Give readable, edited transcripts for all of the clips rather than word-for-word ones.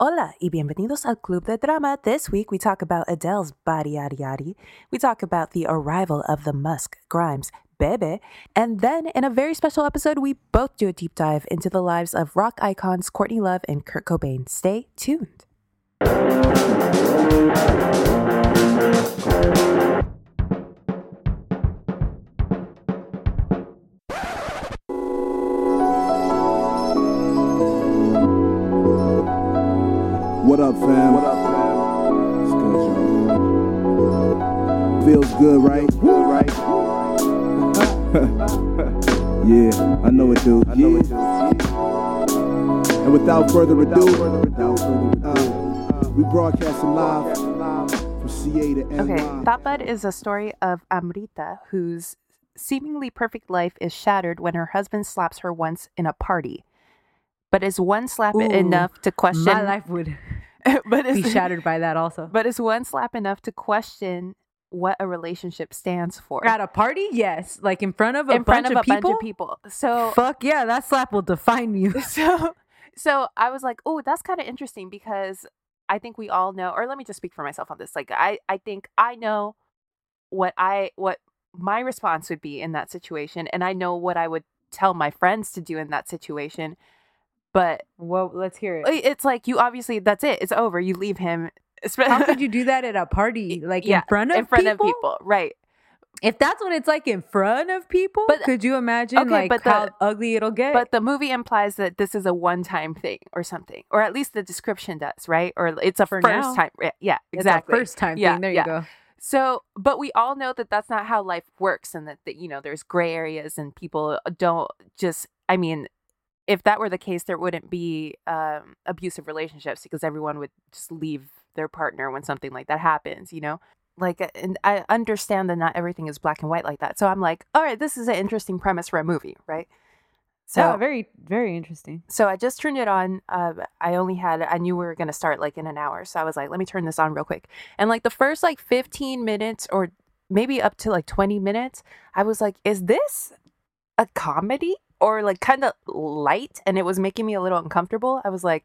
Hola y bienvenidos al Club de Drama. This week we talk about Adele's body yaddy yaddy. We talk about the arrival of the Musk, Grimes, Bebe. And then in a very special episode, we both do a deep dive into the lives of rock icons Courtney Love and Kurt Cobain. Stay tuned. What up, fam? What up, fam? It's good, y'all. Feels good, right? Good, right? Yeah, I know it, dude. I know it, dude. And without further ado, we broadcasting live from CA to MI. Okay, Thappad is a story of Amrita, whose seemingly perfect life is shattered when her husband slaps her once in a party. But is one slap enough to question? My life would be shattered by that also. But is one slap enough to question what a relationship stands for? At a party? Yes. Like in front of a bunch of people. So fuck yeah, that slap will define you. So I was like, oh, that's kind of interesting because I think we all know, or let me just speak for myself on this. Like I think I know what my response would be in that situation, and I know what I would tell my friends to do in that situation. But well, let's hear it. It's like you obviously that's it. It's over. You leave him. How could you do that at a party? Like in front of people, right? If that's what it's like in front of people, but could you imagine how ugly it'll get? But the movie implies that this is a one-time thing or something, or at least the description does, right? Or it's a first time. Yeah, exactly. It's a first time thing. There you go. So, but we all know that that's not how life works, and that you know there's gray areas, and people don't just. I mean. If that were the case, there wouldn't be abusive relationships because everyone would just leave their partner when something like that happens, you know? Like, and I understand that not everything is black and white like that. So I'm like, all right, this is an interesting premise for a movie, right? So very, very interesting. So I just turned it on. I knew we were going to start like in an hour. So I was like, let me turn this on real quick. And like the first like 15 minutes or maybe up to like 20 minutes, I was like, is this a comedy? Or like kind of light, and it was making me a little uncomfortable. I was like,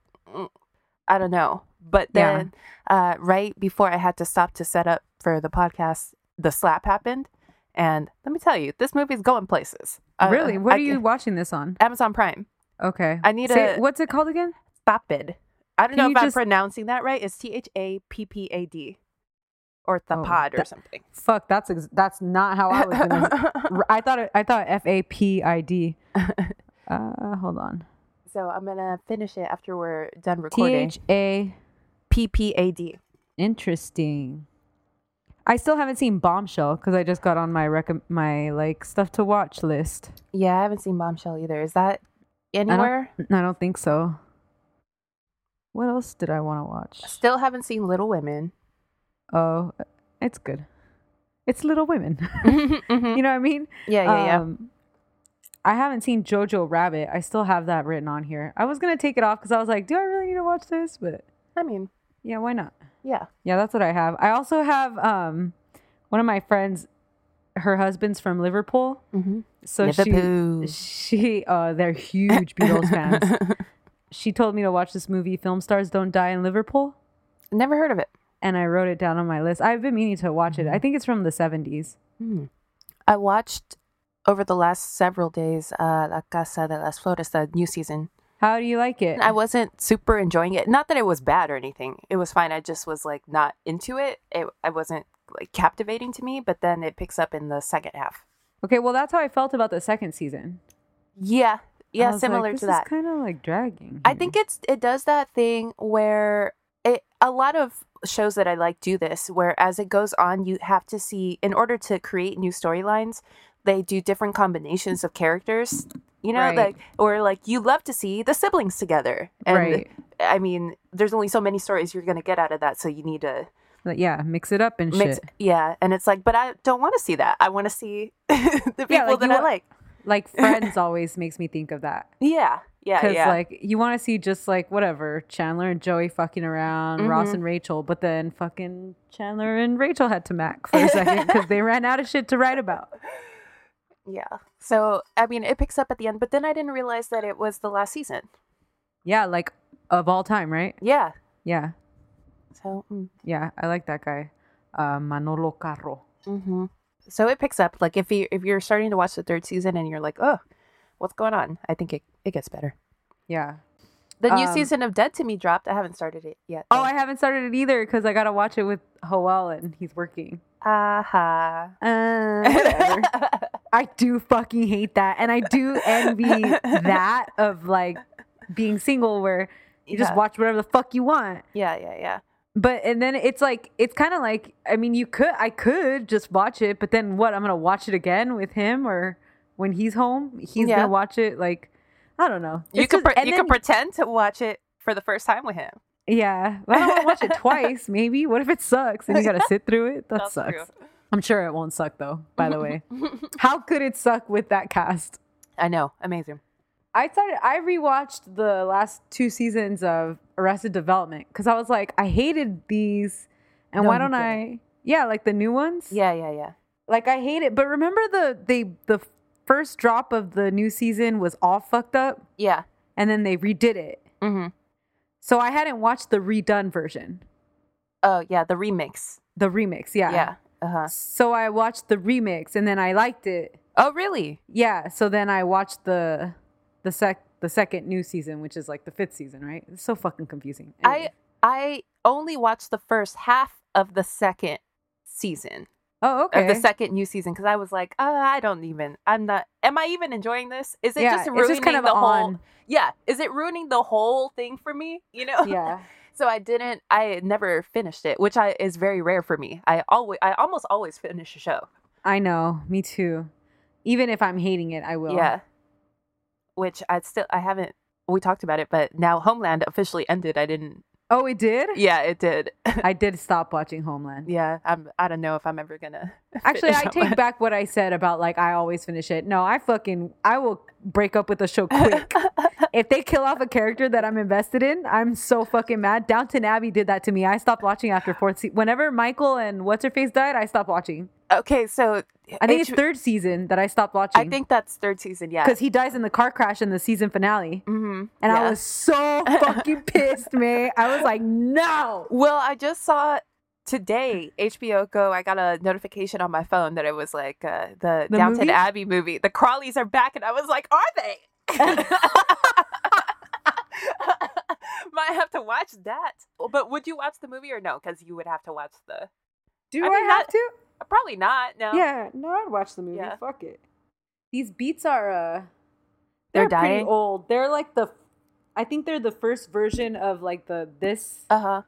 I don't know. But then right before I had to stop to set up for the podcast, the slap happened. And let me tell you, this movie's going places. Really? What are you watching this on? Amazon Prime. Okay. I need what's it called again? Thappad. I don't know if I'm pronouncing that right. It's Thappad. Or Thappad or something. Fuck, that's not how I was gonna... I thought F-A-P-I-D. Hold on. So I'm going to finish it after we're done recording. Thappad. Interesting. I still haven't seen Bombshell because I just got on my my stuff to watch list. Yeah, I haven't seen Bombshell either. Is that anywhere? I don't think so. What else did I want to watch? Still haven't seen Little Women. Oh, it's good. It's Little Women. Mm-hmm. You know what I mean? Yeah. I haven't seen Jojo Rabbit. I still have that written on here. I was going to take it off because I was like, do I really need to watch this? But I mean, yeah, why not? Yeah. Yeah, that's what I have. I also have one of my friends, her husband's from Liverpool. Mm-hmm. So Liverpool. She they're huge Beatles fans. She told me to watch this movie, Film Stars Don't Die in Liverpool. Never heard of it. And I wrote it down on my list. I've been meaning to watch it. I think it's from the 70s. Mm. I watched over the last several days La Casa de las Flores, the new season. How do you like it? I wasn't super enjoying it. Not that it was bad or anything. It was fine. I just was like not into it. I wasn't like captivating to me, but then it picks up in the second half. Okay, well, that's how I felt about the second season. Yeah. Yeah, similar to that. It's kind of like dragging here. I think it does that thing where a lot of shows that I like do this, where as it goes on, you have to see, in order to create new storylines, they do different combinations of characters, you know, right. Like, or like you love to see the siblings together. And right. I mean, there's only so many stories you're going to get out of that. So you need to, mix it up and shit. Yeah. And it's like, but I don't want to see that. I want to see the people that I like. Like Friends always makes me think of that. Yeah. Yeah, because like you want to see just like whatever Chandler and Joey fucking around, mm-hmm. Ross and Rachel, but then fucking Chandler and Rachel had to mac for a second because they ran out of shit to write about. Yeah, so I mean it picks up at the end, but then I didn't realize that it was the last season. Yeah, like of all time, right? Yeah, Yeah. So, yeah, I like that guy. Manolo Carro. Mm-hmm. So it picks up. Like, if you're starting to watch the third season and you're like, oh, what's going on? I think it gets better. Yeah. The new season of Dead to Me dropped. I haven't started it yet. Though. Oh, I haven't started it either because I got to watch it with Howell and he's working. Whatever. I do fucking hate that. And I do envy that of like being single where you just watch whatever the fuck you want. Yeah. But and then it's like, it's kind of like, I mean, I could just watch it, but then what? I'm going to watch it again with him or when he's home, he's going to watch it like. I don't know. You can pretend to watch it for the first time with him. Yeah. Well, I don't want to watch it twice, maybe. What if it sucks and you got to sit through it? That sucks. True. I'm sure it won't suck, though, by the way. How could it suck with that cast? I know. Amazing. I rewatched the last two seasons of Arrested Development because I was like, I hated these. And Yeah, like the new ones. Yeah. Like, I hate it. But remember the first drop of the new season was all fucked up. Yeah. And then they redid it. Mm-hmm. So I hadn't watched the redone version. Oh, yeah. The remix. Yeah. Uh-huh. So I watched the remix and then I liked it. Oh, really? Yeah. So then I watched the second new season, which is like the fifth season, right? It's so fucking confusing. Anyway. I only watched the first half of the second season. Oh, okay. Of the second new season, because I was like, am I even enjoying this? Is it just ruining kind of the whole? Yeah, is it ruining the whole thing for me? You know? Yeah. So I never finished it, which is very rare for me. I almost always finish a show. I know, me too. Even if I'm hating it, I will. Yeah. Which I haven't. We talked about it, but now Homeland officially ended. I didn't. Oh, it did? Yeah, it did. I did stop watching Homeland. Yeah, I don't know if I'm ever gonna. Actually, I take back what I said about like I always finish it. No, I will break up with the show quick. If they kill off a character that I'm invested in, I'm so fucking mad. Downton Abbey did that to me. I stopped watching after fourth season. Whenever Michael and what's her face died, I stopped watching. Okay, so I think it's third season that I stopped watching. I think that's third season, yeah. Because he dies in the car crash in the season finale. Mm-hmm. And I was so fucking pissed, man. I was like, no. Well, I just saw today HBO Go. I got a notification on my phone that it was like the Downton Abbey movie. The Crawleys are back, and I was like, are they? Might have to watch that. But would you watch the movie or no? Because you would have to watch the. Do I have to? Probably not. No. Yeah. No, I'd watch the movie. Yeah. Fuck it. These beats are they're dying. Pretty old. They're like I think they're the first version of like this. Uh huh.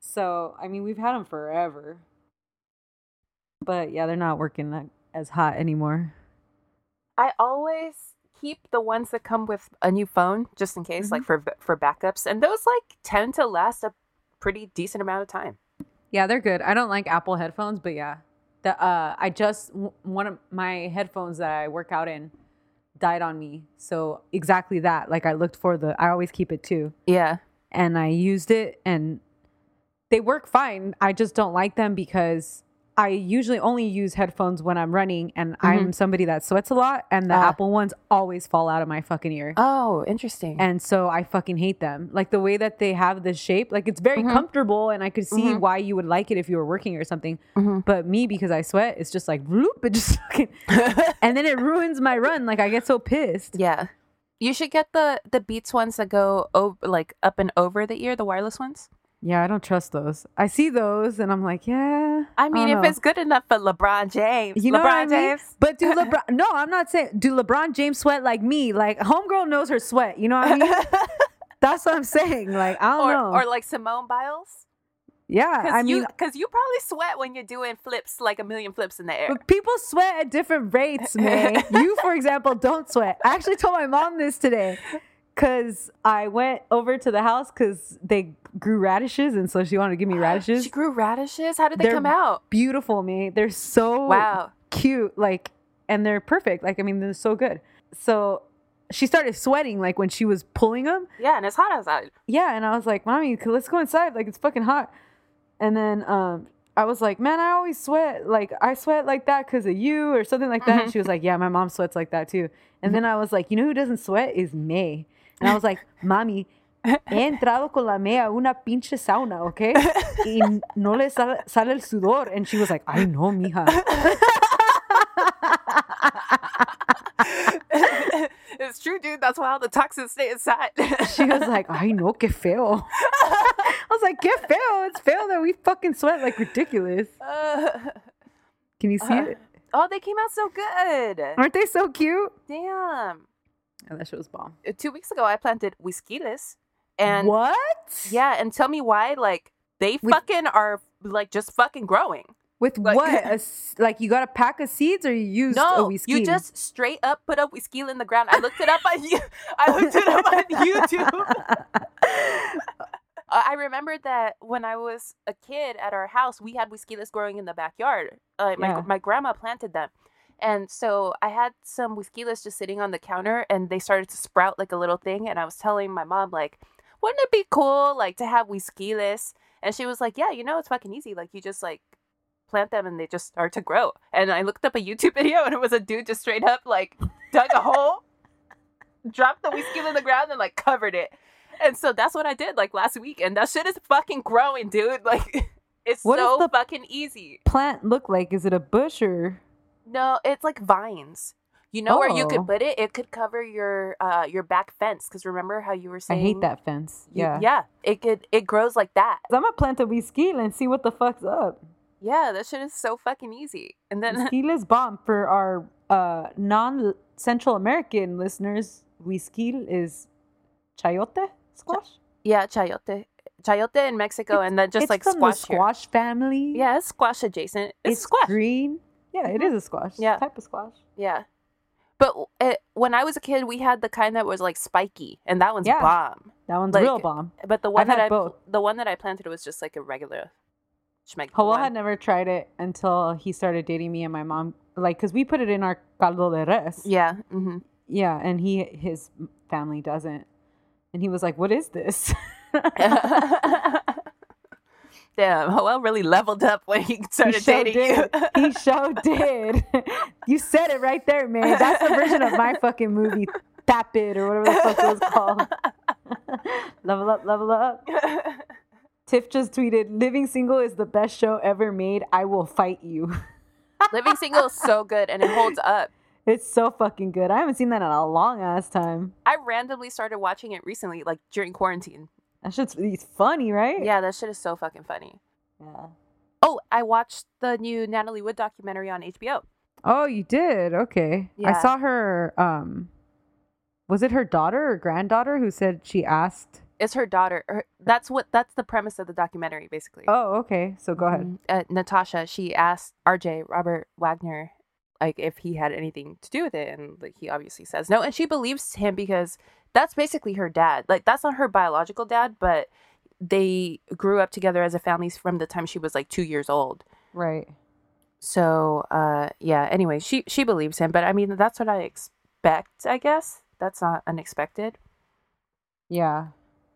So I mean, we've had them forever. But yeah, they're not working that as hot anymore. I always keep the ones that come with a new phone just in case, mm-hmm. like for backups, and those like tend to last a pretty decent amount of time. Yeah, they're good. I don't like Apple headphones, but yeah. One of my headphones that I work out in died on me. So exactly that. Like I always keep it too. Yeah. And I used it and they work fine. I just don't like them because I usually only use headphones when I'm running and mm-hmm. I'm somebody that sweats a lot and the Apple ones always fall out of my fucking ear. Oh, interesting. And so I fucking hate them. Like the way that they have this shape, like it's very mm-hmm. comfortable and I could see mm-hmm. why you would like it if you were working or something. Mm-hmm. But me, because I sweat, it's just like, bloop, it just fucking, and then it ruins my run. Like I get so pissed. Yeah. You should get the Beats ones that go like up and over the ear, the wireless ones. Yeah, I don't trust those. I see those and I'm like, yeah. I mean, if it's good enough for LeBron James. You know what I mean? James. But do LeBron... No, I'm not saying... Do LeBron James sweat like me? Like, homegirl knows her sweat. You know what I mean? That's what I'm saying. Like, I don't know. Or like Simone Biles? Yeah, I mean... Because you probably sweat when you're doing flips, like a million flips in the air. But people sweat at different rates, man. You, for example, don't sweat. I actually told my mom this today. Because I went over to the house because they grew radishes. And so she wanted to give me radishes. She grew radishes? How did they come out? Beautiful, man. They're so cute. Like, and they're perfect. Like, I mean, they're so good. So she started sweating like when she was pulling them. Yeah, and it's hot outside. Yeah, and I was like, Mommy, let's go inside. Like, it's fucking hot. And then I was like, man, I always sweat. Like, I sweat like that because of you or something like that. Mm-hmm. And she was like, yeah, my mom sweats like that too. And then I was like, you know who doesn't sweat is May. And I was like, Mommy, he entrado con la mea a una pinche sauna, ¿ok? Y no le sale el sudor. And she was like, ay, no, mija. It's true, dude. That's how the toxins stay inside. She was like, ay, no, qué feo. I was like, qué feo. It's feo that we fucking sweat like ridiculous. Can you see it? Oh, they came out so good. Aren't they so cute? Damn. Oh, that shit was bomb. 2 weeks ago, I planted huisquiles. And what? Yeah, and tell me why, like, they fucking are, like, just fucking growing. With like, what? Like, you got a pack of seeds or you used a huisquil? No, you just straight up put a huisquil in the ground. I looked it up on YouTube. I remembered that when I was a kid at our house, we had huisquiles growing in the backyard. My grandma planted them. And so I had some huisquiles just sitting on the counter and they started to sprout like a little thing. And I was telling my mom, like, wouldn't it be cool, like, to have huisquiles? And she was like, yeah, you know, it's fucking easy. Like, you just, like, plant them and they just start to grow. And I looked up a YouTube video and it was a dude just straight up, like, dug a hole, dropped the huisquil in the ground and, like, covered it. And so that's what I did, like, last week. And that shit is fucking growing, dude. Like, it's so fucking easy. Plant look like? Is it a bush or... No, it's like vines. You know where you could put it? It could cover your back fence. Because remember how you were saying... I hate that fence. Yeah. Yeah. It grows like that. I'm going to plant a huisquil and see what the fuck's up. Yeah, that shit is so fucking easy. And then... Huisquil is bomb. For our non-Central American listeners, huisquil is chayote squash? Yeah, chayote. Chayote in Mexico. And then just like squash. It's from the squash family. Yeah, it's squash adjacent. It's squash. Green. Yeah, it is a squash. Yeah. Type of squash. Yeah. But when I was a kid, we had the kind that was like spiky, and that one's bomb. That one's like, real bomb. But the one the one that I planted was just like a regular schmeg. Howell had never tried it until he started dating me and my mom, like, because we put it in our caldo de res. Yeah. Mm-hmm. Yeah, and his family doesn't. And he was like, what is this? Damn, Howell really leveled up when he started dating you. He sure did. You said it right there, man. That's the version of my fucking movie, Thappad, or whatever the fuck it was called. Level up, level up. Tiff just tweeted, Living Single is the best show ever made. I will fight you. Living Single is so good, and it holds up. It's so fucking good. I haven't seen that in a long ass time. I randomly started watching it recently, like during quarantine. That shit's funny, right? Yeah, that shit is so fucking funny. Yeah. Oh, I watched the new Natalie Wood documentary on HBO. Oh, you did? Okay. Yeah. I saw her, was it her daughter or granddaughter who said she asked? It's her daughter. That's the premise of the documentary, basically. Oh, okay. So go ahead. Natasha, she asked RJ, Robert Wagner, like, if he had anything to do with it. And like, he obviously says no. And she believes him because... That's basically her dad. Like, that's not her biological dad, but they grew up together as a family from the time she was, like, 2 years old. Right. So, yeah, anyway, she believes him. But, I mean, that's what I expect, I guess. That's not unexpected. Yeah.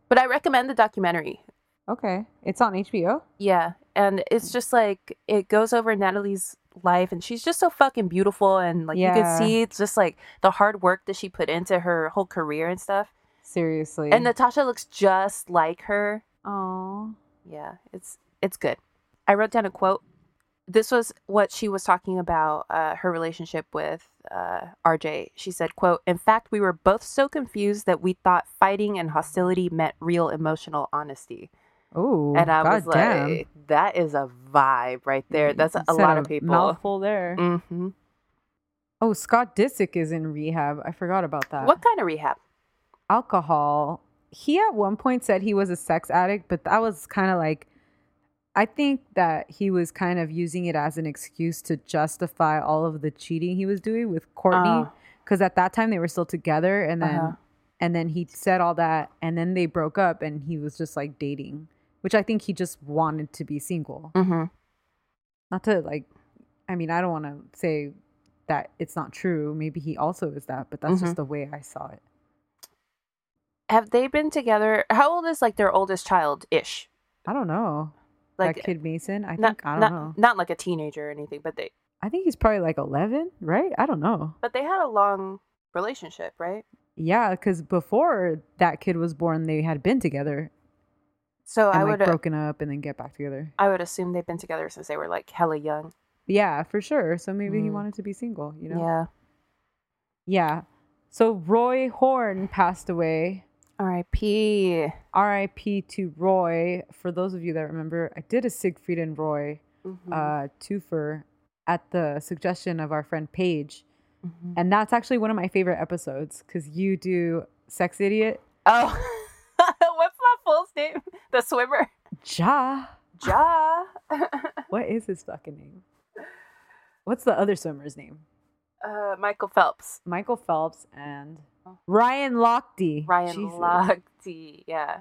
But I recommend the documentary. Okay. It's on HBO? Yeah. And it's just, like, it goes over Natalie's life, and she's just so fucking beautiful, and like you could see it's just like the hard work that she put into her whole career and stuff. Seriously. And Natasha looks just like her. Oh yeah, it's good. I wrote down a quote. This was what she was talking about, her relationship with RJ. She said, quote, in fact, we were both so confused that we thought fighting and hostility meant real emotional honesty. Oh, and I was like, damn. That is a vibe right there. That's a lot of people. Mouthful there. Mm-hmm. Oh, Scott Disick is in rehab. I forgot about that. What kind of rehab? Alcohol. He at one point said he was a sex addict, but that was kind of like, I think that he was kind of using it as an excuse to justify all of the cheating he was doing with Courtney. Because at that time they were still together, and then he said all that, and then they broke up, and he was just like dating. Which I think he just wanted to be single. Mm-hmm. Not to like, I mean, I don't want to say that it's not true. Maybe he also is that, but that's just the way I saw it. Have they been together? How old is like their oldest child-ish? I don't know. Like that kid Mason? I don't know. Not like a teenager or anything, but I think he's probably like 11, right? I don't know. But they had a long relationship, right? Yeah, because before that kid was born, they had been together. So and I would broken up and then get back together. I would assume they've been together since they were like hella young. Yeah, for sure. So maybe he wanted to be single, you know? Yeah. Yeah. So Roy Horn passed away. R.I.P. R.I.P. to Roy. For those of you that remember, I did a Siegfried and Roy twofer at the suggestion of our friend Paige. Mm-hmm. And that's actually one of my favorite episodes because you do Sex Idiot. Oh, what's my full name? The swimmer. Ja. What is his fucking name? What's the other swimmer's name? Michael Phelps. Michael Phelps and Ryan Lochte. Lochte, yeah.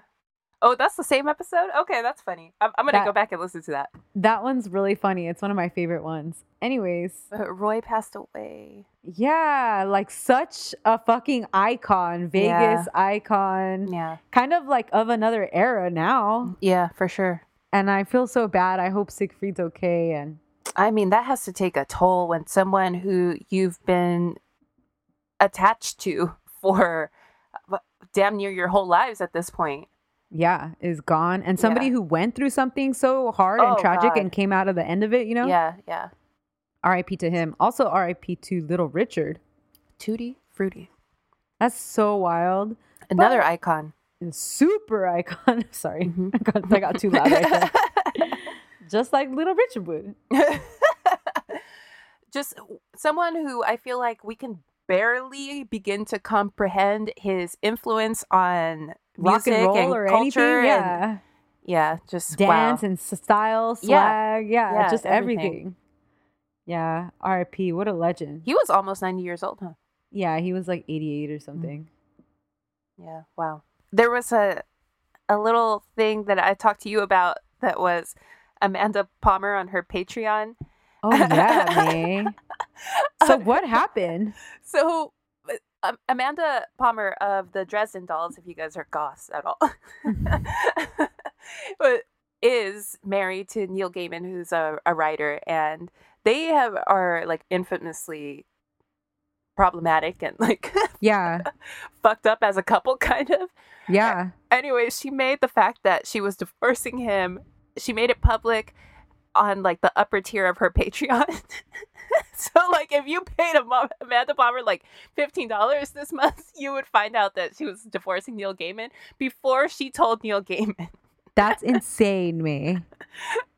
Oh, that's the same episode? Okay, that's funny. I'm going to go back and listen to that. That one's really funny. It's one of my favorite ones. Anyways. Roy passed away. Yeah, like such a fucking icon. Vegas icon. Yeah. Kind of like of another era now. Yeah, for sure. And I feel so bad. I hope Siegfried's okay. And I mean, that has to take a toll when someone who you've been attached to for damn near your whole lives at this point. Yeah, is gone. And somebody who went through something so hard and tragic and came out of the end of it, you know? Yeah, yeah. R.I.P. to him. Also R.I.P. to Little Richard. Tutti Frutti. That's so wild. Another icon. Super icon. Sorry. Mm-hmm. I got too loud right there. Just like Little Richard would. Just someone who I feel like we can barely begin to comprehend his influence on rock and roll and or culture anything. Yeah. And, yeah. Just dance and style, swag. Yeah. Yeah, just everything. Yeah. R.I.P. What a legend. He was almost 90 years old, huh? Yeah. He was like 88 or something. Mm-hmm. Yeah. Wow. There was a little thing that I talked to you about that was Amanda Palmer on her Patreon. Oh, yeah, man. So what happened? So Amanda Palmer of the Dresden Dolls, if you guys are goths at all, is married to Neil Gaiman, who's a writer, and they are like infamously problematic and like fucked up as a couple, kind of. Yeah. Anyway, she made the fact that she was divorcing him. She made it public on like the upper tier of her Patreon. So like if you paid Amanda Palmer like $15 this month, you would find out that she was divorcing Neil Gaiman before she told Neil Gaiman. That's insane, me.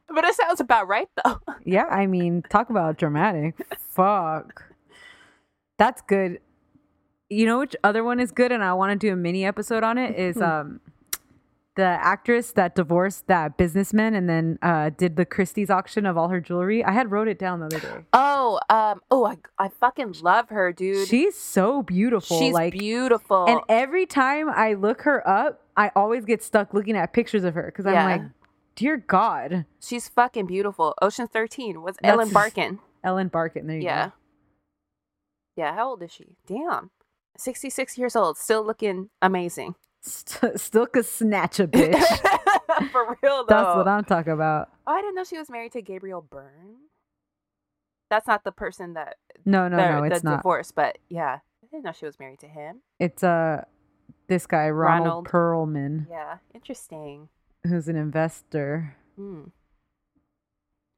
But it sounds about right though. Yeah, I mean, talk about dramatic. Fuck. That's good. You know which other one is good and I want to do a mini episode on it is the actress that divorced that businessman and then did the Christie's auction of all her jewelry. I had wrote it down the other day. I fucking love her, dude. She's so beautiful. She's beautiful. And every time I look her up, I always get stuck looking at pictures of her because I'm like, dear God. She's fucking beautiful. Ocean's 13 was Ellen Barkin. Ellen Barkin. There you go. Yeah. How old is she? Damn. 66 years old. Still looking amazing. Still could snatch a bitch. For real, though. That's what I'm talking about. Oh, I didn't know she was married to Gabriel Byrne. That's not the person that... No, it's not. The divorce, but yeah. I didn't know she was married to him. It's this guy, Ronald Perlman. Yeah, interesting. Who's an investor. Hmm.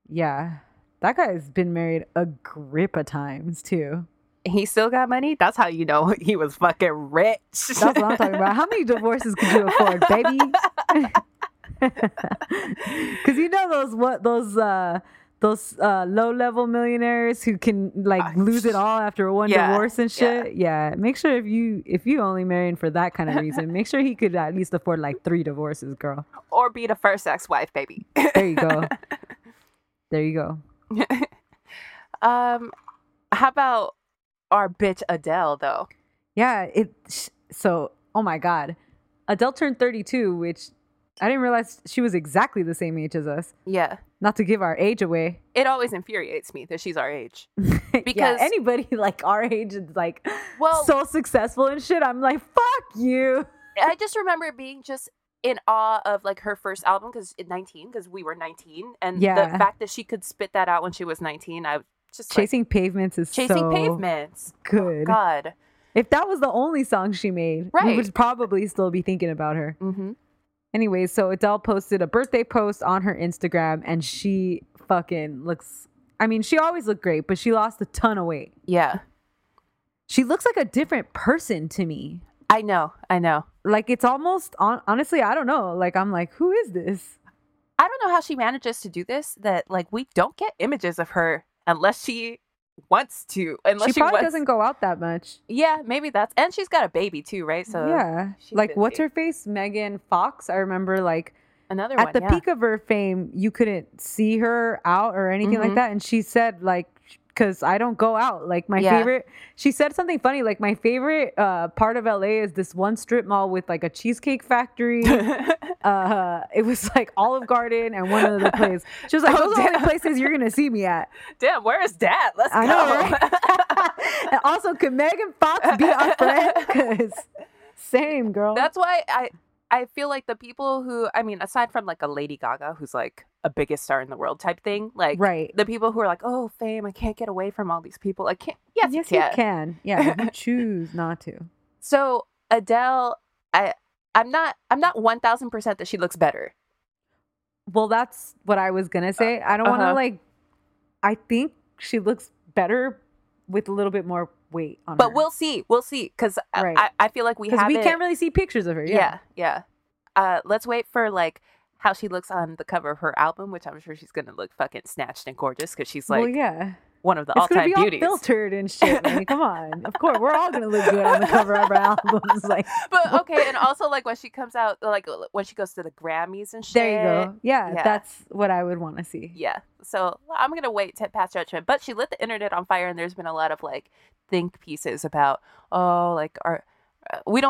Yeah. That guy's been married a grip of times, too. He still got money? That's how you know he was fucking rich. That's what I'm talking about. How many divorces could you afford, baby? Because you know those low-level millionaires who can like lose it all after one divorce and shit. Yeah. Make sure if you only marrying for that kind of reason, make sure he could at least afford like 3 divorces, girl. Or be the first ex-wife, baby. There you go. There you go. How about our bitch Adele, though? Yeah. So, oh my God. Adele turned 32, which I didn't realize she was exactly the same age as us. Yeah. Not to give our age away. It always infuriates me that she's our age. Because anybody like our age is like so successful and shit. I'm like, fuck you. I just remember being just in awe of like her first album because we were 19. And the fact that she could spit that out when she was 19, Chasing Pavements is so good. Oh, God. If that was the only song she made, right, we would probably still be thinking about her. Mm-hmm. Anyways, so Adele posted a birthday post on her Instagram, and she fucking looks... I mean, she always looked great, but she lost a ton of weight. Yeah. She looks like a different person to me. I know. Like, it's almost... honestly, I don't know. Like, I'm like, who is this? I don't know how she manages to do this, that, like, we don't get images of her unless she... wants to, unless she probably doesn't go out that much. Yeah, maybe that's, and she's got a baby too, right? So yeah, like busy. What's her face, Megan Fox? I remember, like, another one, at the peak of her fame, you couldn't see her out or anything like that, and she said, like, because I don't go out, like my favorite, she said something funny, like my favorite part of LA is this one strip mall with like a Cheesecake Factory, it was like Olive Garden and one other place. She was like, those are the only places you're gonna see me at. Damn, where is that? Let's go. Know, right? And also, could Megan Fox be our friend? Because same, girl. That's why I feel like the people who, I mean, aside from like a Lady Gaga, who's like a biggest star in the world type thing, like the people who are like, oh, fame, I can't get away from all these people. I can't. Yes, you can. Yeah, you choose not to. So Adele, I'm not 1,000% that she looks better. Well, that's what I was gonna say. I don't want to like. I think she looks better with a little bit more weight on her. But we'll see, because I feel like we can't really see pictures of her. Yeah. Let's wait for like how she looks on the cover of her album, which I'm sure she's gonna look fucking snatched and gorgeous, because she's like, one of the all-time beauties. It's all filtered and shit. Like, come on, of course we're all gonna look good on the cover of our albums. Like, but okay, and also like when she comes out, like when she goes to the Grammys and shit. There you go. Yeah. That's what I would want to see. Yeah. So I'm gonna wait to pass judgment, but she lit the internet on fire, and there's been a lot of like think pieces about we don't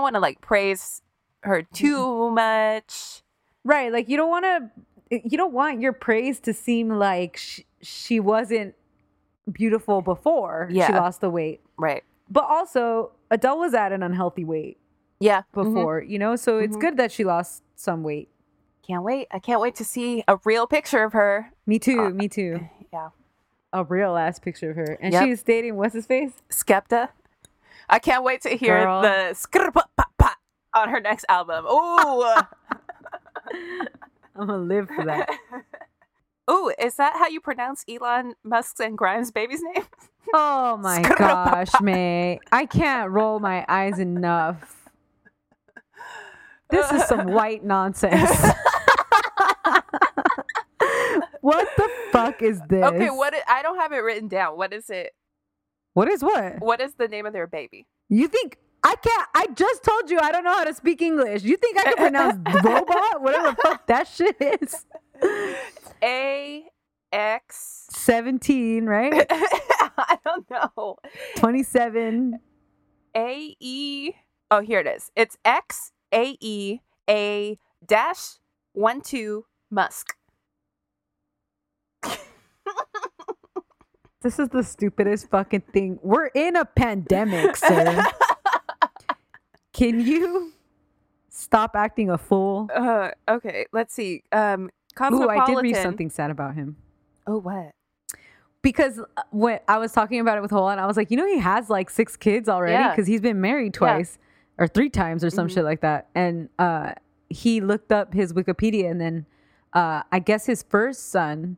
want to like praise her too much. Right, like you don't want your praise to seem like she wasn't beautiful before she lost the weight. Right. But also, Adele was at an unhealthy weight. Yeah. Before, you know, so it's good that she lost some weight. Can't wait. I can't wait to see a real picture of her. Me too. Yeah. A real ass picture of her. And she was dating, what's his face? Skepta. I can't wait to hear the skr-pa-pa-pa on her next album. Ooh. I'm gonna live for that. Ooh, is that how you pronounce Elon Musk's and Grimes' baby's name? Oh my gosh, mate. I can't roll my eyes enough. This is some white nonsense. What the fuck is this? Okay, I don't have it written down. What is it? What is what? What is the name of their baby? You think... I can't. I just told you I don't know how to speak English. You think I can pronounce robot? Whatever the fuck that shit is. AX 17, right? I don't know. 27. AE. Oh, here it is. It's XAEA-12 Musk. This is the stupidest fucking thing. We're in a pandemic, sir. Can you stop acting a fool? Okay, let's see. Cosmopolitan. Ooh, I did read something sad about him. Oh, what? Because when I was talking about it with Hole, and I was like, you know, he has like 6 kids already, because he's been married twice or 3 times or some shit like that. And he looked up his Wikipedia, and then I guess his first son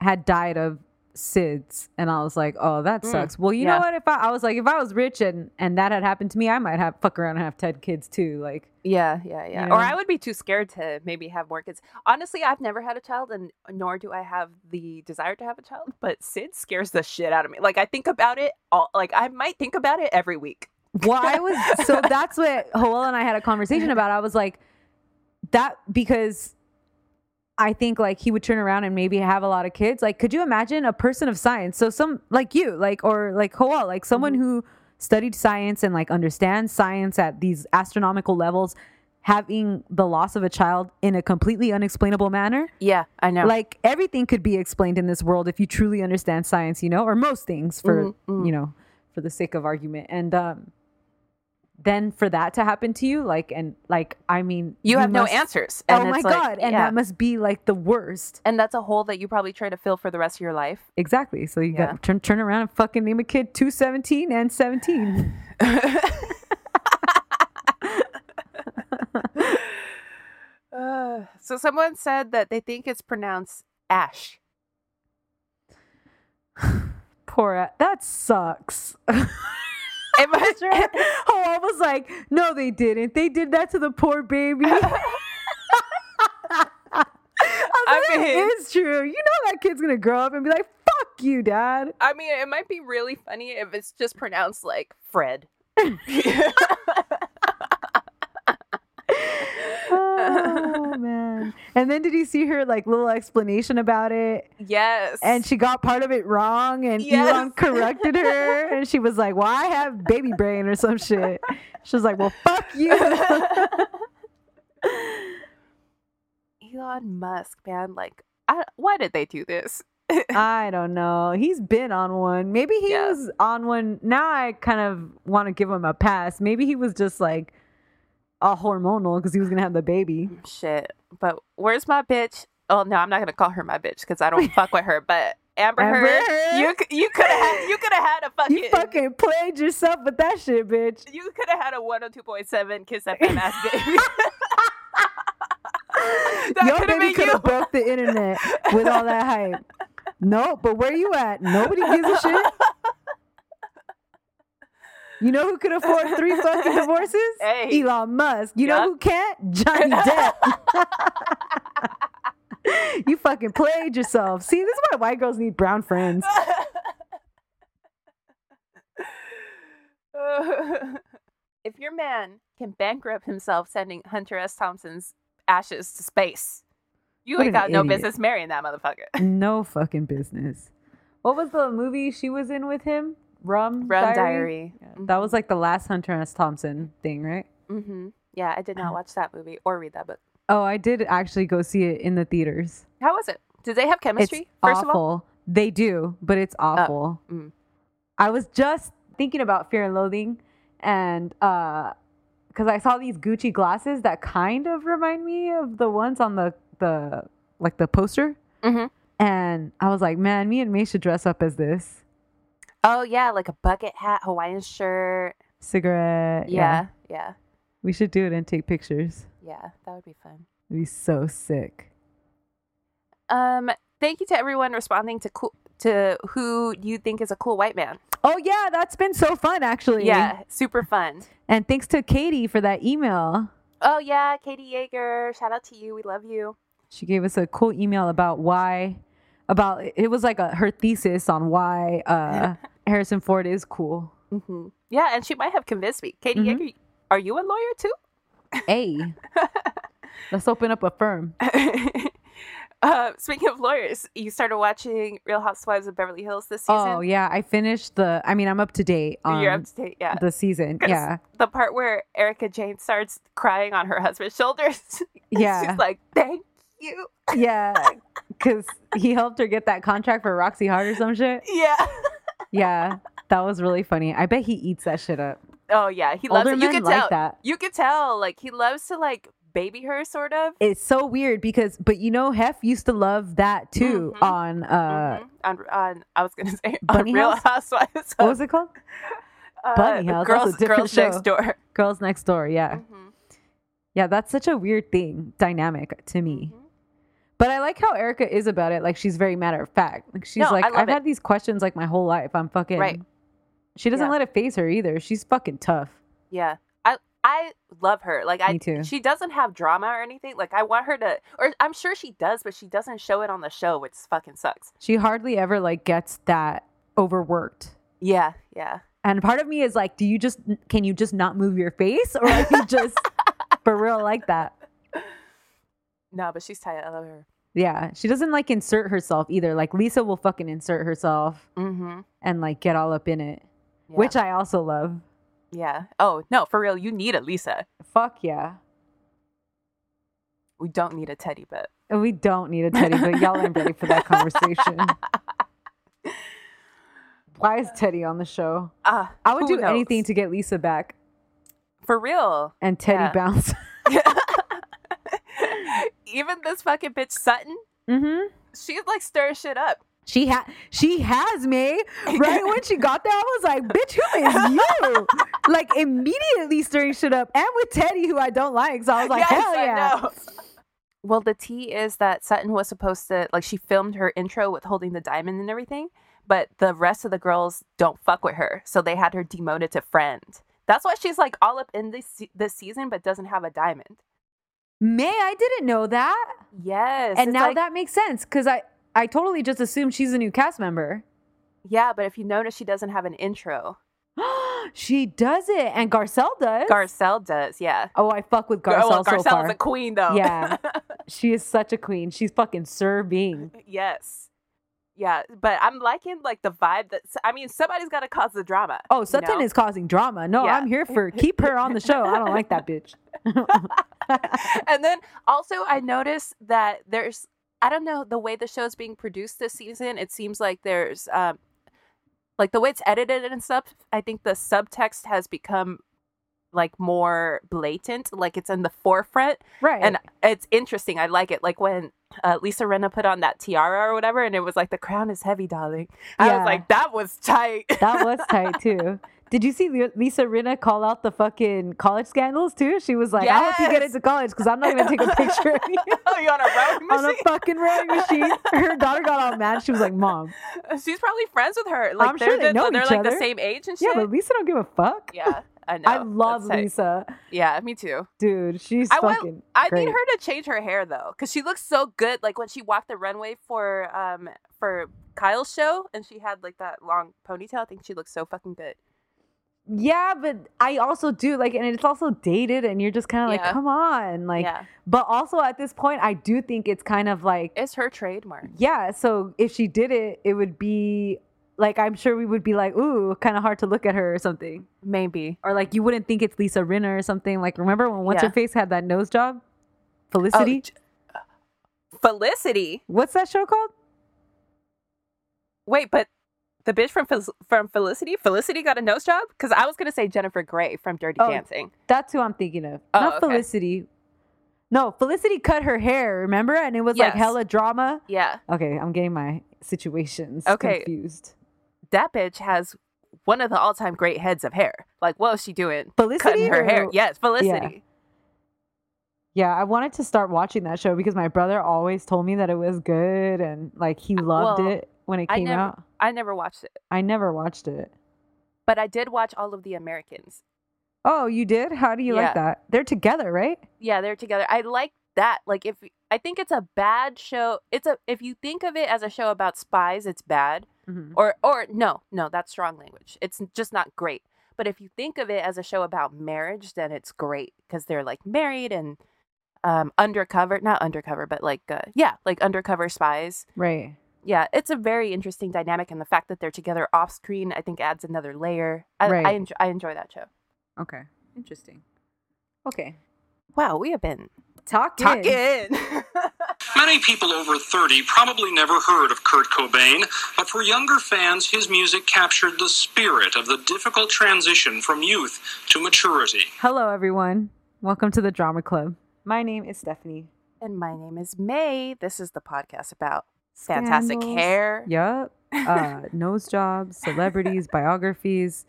had died of SIDS, and I was like, oh, that sucks. Well, you know what, if I was like, if I was rich and that had happened to me, I might have fuck around and have 10 kids too, like yeah, you know? Or I would be too scared to maybe have more kids. Honestly, I've never had a child, and nor do I have the desire to have a child, but SIDS scares the shit out of me. Like, I think about it all, like I might think about it every week. Well, so that's what Howell and I had a conversation about. I was like, that, because I think like he would turn around and maybe have a lot of kids. Like, could you imagine a person of science? So some like you, like, or like Howell, like someone who studied science and like understands science at these astronomical levels, having the loss of a child in a completely unexplainable manner. Yeah, I know. Like, everything could be explained in this world if you truly understand science, you know, or most things for, you know, for the sake of argument. And then for that to happen to you, like, and like, I mean, you have no answers. Oh my God. And that must be like the worst. And that's a hole that you probably try to fill for the rest of your life. Exactly. So you got to turn around and fucking name a kid 217 and 17. So someone said that they think it's pronounced ash. Poor ash. That sucks. Am I right? Oh, I was like, no, they didn't. They did that to the poor baby. It's true. You know that kid's going to grow up and be like, fuck you, Dad. I mean, it might be really funny if it's just pronounced like Fred. Oh, man. And then did you see her like little explanation about it? Yes. And she got part of it wrong and Elon corrected her and she was like, well, I have baby brain or some shit. She was like, well, fuck you. Elon Musk, man. Like, why did they do this? I don't know. He's been on one. Maybe he was on one. Now I kind of want to give him a pass. Maybe he was just like, all hormonal because he was gonna have the baby shit. But where's my bitch? Oh no, I'm not gonna call her my bitch because I don't fuck with her, but Amber Heard, you could have had a fucking, you fucking played yourself with that shit, bitch. You could have had a 102.7 Kiss FM ass baby. Your baby could have broke the internet with all that hype. No, but where you at? Nobody gives a shit. You know who could afford 3 fucking divorces? Hey. Elon Musk. You know who can't? Johnny Depp. You fucking played yourself. See, this is why white girls need brown friends. If your man can bankrupt himself sending Hunter S. Thompson's ashes to space, you ain't got no business marrying that motherfucker. No fucking business. What was the movie she was in with him? Rum Diary. Yeah. Mm-hmm. That was like the last Hunter S. Thompson thing, right? Mm-hmm. Yeah, I did not watch that movie or read that book. Oh, I did actually go see it in the theaters. How was it? Did they have chemistry? It's first awful. Of all? They do, but it's awful. Oh. Mm. I was just thinking about Fear and Loathing, and because I saw these Gucci glasses that kind of remind me of the ones on the like the poster, mm-hmm. and I was like, man, me and May should dress up as this. Oh, yeah, like a bucket hat, Hawaiian shirt. Cigarette. Yeah. We should do it and take pictures. Yeah, that would be fun. It would be so sick. Thank you to everyone responding to who you think is a cool white man. Oh, yeah, that's been so fun, actually. Yeah, super fun. And thanks to Katie for that email. Oh, yeah, Katie Yeager. Shout out to you. We love you. She gave us a cool email about it was like her thesis on why Harrison Ford is cool. Mm-hmm. Yeah, and she might have convinced me. Katie, mm-hmm. Are you a lawyer too? Hey, let's open up a firm. Speaking of lawyers, you started watching Real Housewives of Beverly Hills this season? Oh, yeah. I finished I'm up to date on the season. Yeah. The part where Erica Jane starts crying on her husband's shoulders. Yeah. She's like, thank you. Yeah. Because he helped her get that contract for Roxy Hart or some shit. Yeah. Yeah. That was really funny. I bet he eats that shit up. Oh, yeah. He loves it. You could tell. You could tell. Like, he loves to, like, baby her, sort of. It's so weird because, but you know, Hef used to love that, too, mm-hmm. on I was going to say, Bunny on Real Housewives. What was it called? Bunny House. Girls Next Door. Girls Next Door, yeah. Mm-hmm. Yeah, that's such a weird thing, dynamic to me. Mm-hmm. But I like how Erica is about it. Like, she's very matter of fact. Like, she's I've had these questions like my whole life. I'm fucking right. She doesn't let it phase her either. She's fucking tough. Yeah, I love her. Like, me too. She doesn't have drama or anything. Like, I want her to, or I'm sure she does, but she doesn't show it on the show, which fucking sucks. She hardly ever like gets that overworked. Yeah, yeah. And part of me is like, can you just not move your face, or are you just for real like that? No, but she's tight. I love her. Yeah. She doesn't like insert herself either. Like, Lisa will fucking insert herself mm-hmm. and like get all up in it, which I also love. Yeah. Oh, no, for real. You need a Lisa. Fuck yeah. We don't need a teddy bit. We don't need a teddy bit. Y'all ain't ready for that conversation. Why is Teddy on the show? I would do anything to get Lisa back. For real. And Teddy Bounce. Even this fucking bitch Sutton. Mm-hmm. She's like stir shit up. She has me. Right when she got there, I was like, bitch, who is you? Like immediately stirring shit up. And with Teddy, who I don't like. So I was like, yes, hell yeah. I know. Well, the tea is that Sutton was supposed to, like, she filmed her intro with holding the diamond and everything, but the rest of the girls don't fuck with her. So they had her demoted to friend. That's why she's like all up in this season, but doesn't have a diamond. May, I didn't know that. Yes. And now that makes sense because I totally just assumed she's a new cast member. Yeah, but if you notice, she doesn't have an intro. She does it. And Garcelle does. Garcelle does, yeah. Oh, I fuck with Garcelle so far. Garcelle's a queen, though. Yeah. She is such a queen. She's fucking Sir Bean. Yes. Yeah, but I'm liking, like, the vibe that... I mean, somebody's got to cause the drama. Oh, Sutton is causing drama. No, yeah. I'm here for... Keep her on the show. I don't like that bitch. And then, also, I noticed that there's... I don't know, the way the show's being produced this season, it seems like there's... like, the way it's edited and stuff, I think the subtext has become, like, more blatant. Like, it's in the forefront. Right. And it's interesting. I like it. Like, when... Lisa Rinna put on that tiara or whatever, and it was like, the crown is heavy, darling. Yeah. I was like, that was tight. That was tight too. Did you see Lisa Rinna call out the fucking college scandals too? She was like, yes. I hope you get into college because I'm not going to take a picture of you. Oh, you on a rowing machine? On a fucking rowing machine. Her daughter got all mad. She was like, Mom. She's probably friends with her. Like, I'm sure they know each other. They're like the same age and shit. Yeah, but Lisa don't give a fuck. Yeah. I know. I love Lisa. Yeah, me too. Dude, she's fucking great. I need her to change her hair though, because she looks so good. Like when she walked the runway for Kyle's show, and she had like that long ponytail. I think she looks so fucking good. Yeah, but I also do like, and it's also dated, and you're just kind of like, come on, like. Yeah. But also at this point, I do think it's kind of like it's her trademark. Yeah, so if she did it, it would be. Like, I'm sure we would be like, ooh, kind of hard to look at her or something. Maybe. Or, like, you wouldn't think it's Lisa Rinna or something. Like, remember when What's-Her-Face had that nose job? Felicity? Oh, Felicity? What's that show called? Wait, but the bitch from Felicity? Felicity got a nose job? Because I was going to say Jennifer Grey from Dirty Dancing. That's who I'm thinking of. Oh, not Felicity. Okay. No, Felicity cut her hair, remember? And it was, like, hella drama. Yeah. Okay, I'm getting my situations confused. That bitch has one of the all-time great heads of hair. Like, what is she doing? Felicity? Cutting her hair. Yes, Felicity. Yeah, I wanted to start watching that show because my brother always told me that it was good and, like, he loved it when it came out. I never watched it. But I did watch all of The Americans. Oh, you did? How do you like that? They're together, right? Yeah, they're together. I like that. Like, I think it's a bad show. If you think of it as a show about spies, it's bad. Mm-hmm. Or no, that's strong language. It's just not great. But if you think of it as a show about marriage, then it's great because they're like married and undercover spies. Right. Yeah, it's a very interesting dynamic, and the fact that they're together off screen, I think, adds another layer. I enjoy that show. Okay, interesting. Okay, wow, we have been talking. Many people over 30 probably never heard of Kurt Cobain, but for younger fans, his music captured the spirit of the difficult transition from youth to maturity. Hello, everyone. Welcome to the Drama Club. My name is Stephanie. And my name is May. This is the podcast about fantastic hair. Yep. Nose jobs, celebrities, biographies,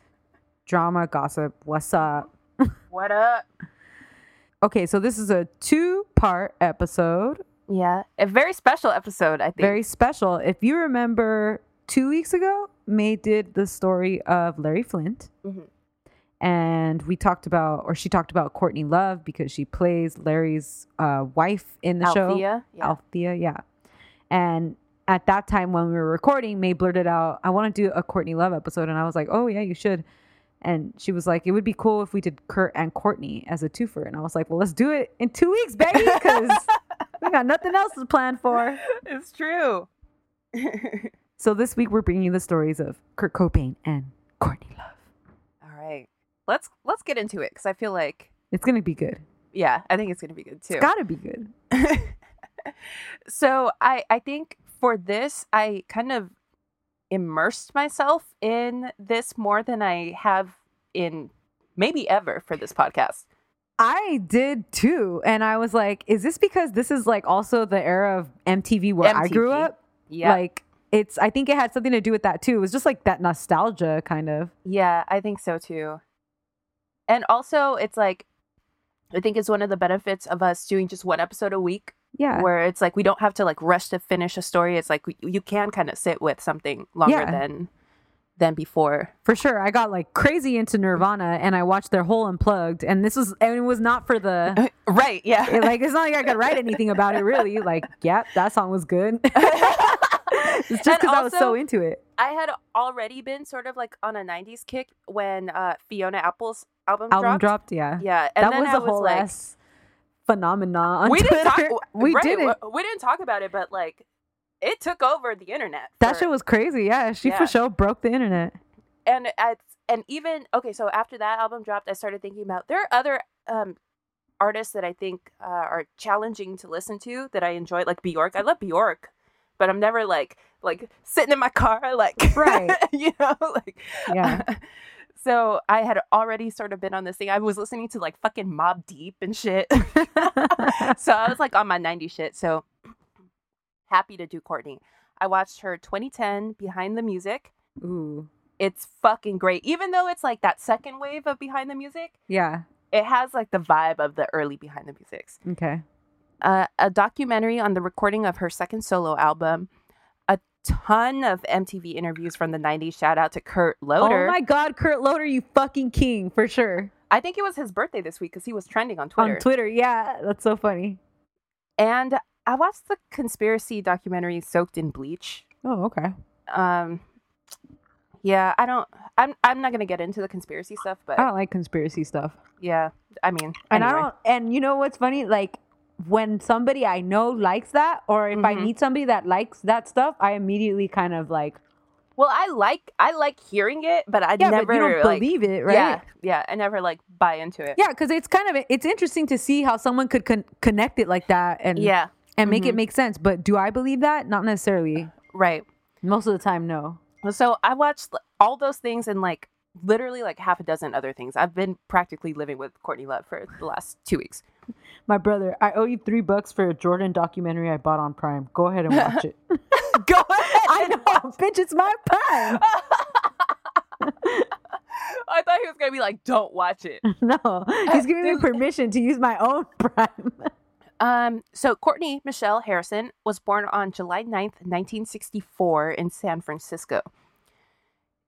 drama, gossip. What's up? What up? Okay, so this is a 2-part episode. Yeah, a very special episode, I think. Very special. If you remember, 2 weeks ago, May did the story of Larry Flint. Mm-hmm. And she talked about Courtney Love because she plays Larry's wife in the show. Althea, yeah. And at that time when we were recording, May blurted out, I want to do a Courtney Love episode. And I was like, oh, yeah, you should. And she was like, it would be cool if we did Kurt and Courtney as a twofer. And I was like, well, let's do it in 2 weeks, baby, because... We got nothing else to plan for. It's true. So this week we're bringing you the stories of Kurt Cobain and Courtney Love. All right. Let's get into it because I feel like... It's going to be good. Yeah, I think it's going to be good too. It's got to be good. So I think for this, I kind of immersed myself in this more than I have in maybe ever for this podcast. I did too. And I was like, is this because this is like also the era of MTV where I grew up? Yeah. Like it's, I think it had something to do with that too. It was just like that nostalgia kind of. Yeah, I think so too. And also it's like, I think it's one of the benefits of us doing just one episode a week. Yeah. Where it's like, we don't have to like rush to finish a story. It's like, you can kind of sit with something longer than before. For sure. I got like crazy into Nirvana and I watched their Hole Unplugged, and it was not for the right. Yeah. It's not like I could write anything about it really. Like, yeah, that song was good. It's just because I was so into it. I had already been sort of like on a 90s kick when Fiona Apple's album dropped. Yeah. Yeah. And that then was a whole ass phenomena on Twitter. We didn't talk about it, but like it took over the internet. That shit was crazy. Yeah, she for sure broke the internet. And so after that album dropped, I started thinking about there are other artists that I think are challenging to listen to that I enjoy, like Bjork. I love Bjork, but I'm never like sitting in my car like right. you know, like yeah. So I had already sort of been on this thing. I was listening to like fucking Mobb Deep and shit. So I was like on my 90s shit. So happy to do Courtney. I watched her 2010 Behind the Music. Ooh. It's fucking great. Even though it's like that second wave of Behind the Music. Yeah. It has like the vibe of the early Behind the Musics. Okay. A documentary on the recording of her second solo album. Ton of MTV interviews from the 90s. Shout out to Kurt Loder. Oh my god, Kurt Loder, you fucking king for sure. I think it was his birthday this week because he was trending on Twitter. Yeah, that's so funny. And I watched the conspiracy documentary Soaked in Bleach. Oh, okay. Yeah, I'm not gonna get into the conspiracy stuff, but I don't like conspiracy stuff. Yeah, I mean, and anyway. And you know what's funny? Like, when somebody I know likes that, or if I meet somebody that likes that stuff, I immediately kind of like, well, I like hearing it, but I never but you don't like, believe it, right? Yeah, I never like buy into it. Yeah, because it's kind of interesting to see how someone could connect it like that and make it make sense. But do I believe that? Not necessarily. Right. Most of the time, no. So I watched all those things and like literally like half a dozen other things. I've been practically living with Courtney Love for the last 2 weeks. My brother, I owe you $3 for a Jordan documentary I bought on Prime. Go ahead and watch it. Go ahead. I know, bitch, it's my Prime. I thought he was going to be like, don't watch it. No, he's giving me permission to use my own Prime. So Courtney Michelle Harrison was born on July 9th, 1964 in San Francisco.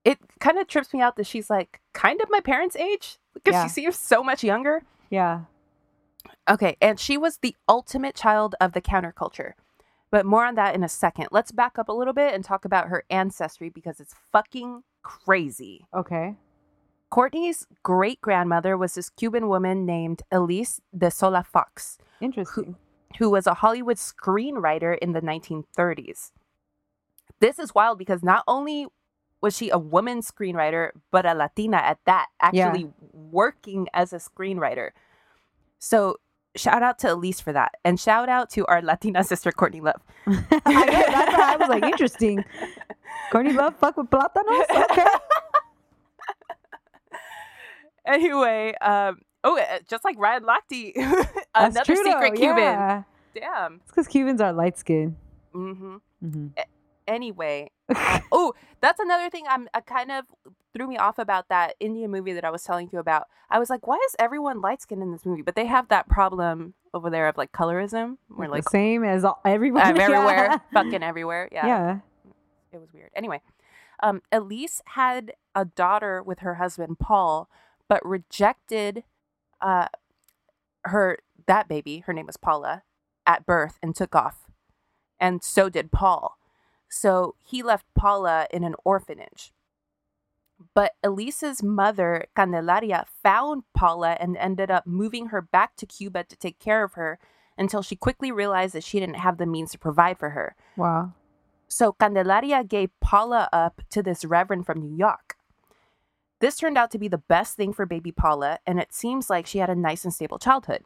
It kind of trips me out that she's like kind of my parents' age because she seems so much younger. Yeah. Okay, and she was the ultimate child of the counterculture. But more on that in a second. Let's back up a little bit and talk about her ancestry because it's fucking crazy. Okay. Courtney's great-grandmother was this Cuban woman named Elise de Sola Fox. Interesting. Who was a Hollywood screenwriter in the 1930s. This is wild because not only was she a woman screenwriter, but a Latina at that, actually working as a screenwriter. So shout out to Elise for that. And shout out to our Latina sister, Courtney Love. I know, that's why I was like, interesting. Courtney Love, fuck with plátanos? Okay. Anyway, just like Ryan Lochte, another true, secret Cuban. Yeah. Damn. It's because Cubans are light-skinned. Mm-hmm. Mm-hmm. Anyway. That's another thing I kind of threw me off about that Indian movie that I was telling you about. I was like, why is everyone light-skinned in this movie? But they have that problem over there of like colorism. We're like the same as everyone. Everywhere. Fucking everywhere. Yeah. Yeah. It was weird. Anyway, Elise had a daughter with her husband, Paul, but rejected that baby. Her name was Paula at birth and took off. And so did Paul. So he left Paula in an orphanage. But Elise's mother, Candelaria, found Paula and ended up moving her back to Cuba to take care of her until she quickly realized that she didn't have the means to provide for her. Wow. So Candelaria gave Paula up to this reverend from New York. This turned out to be the best thing for baby Paula, and it seems like she had a nice and stable childhood.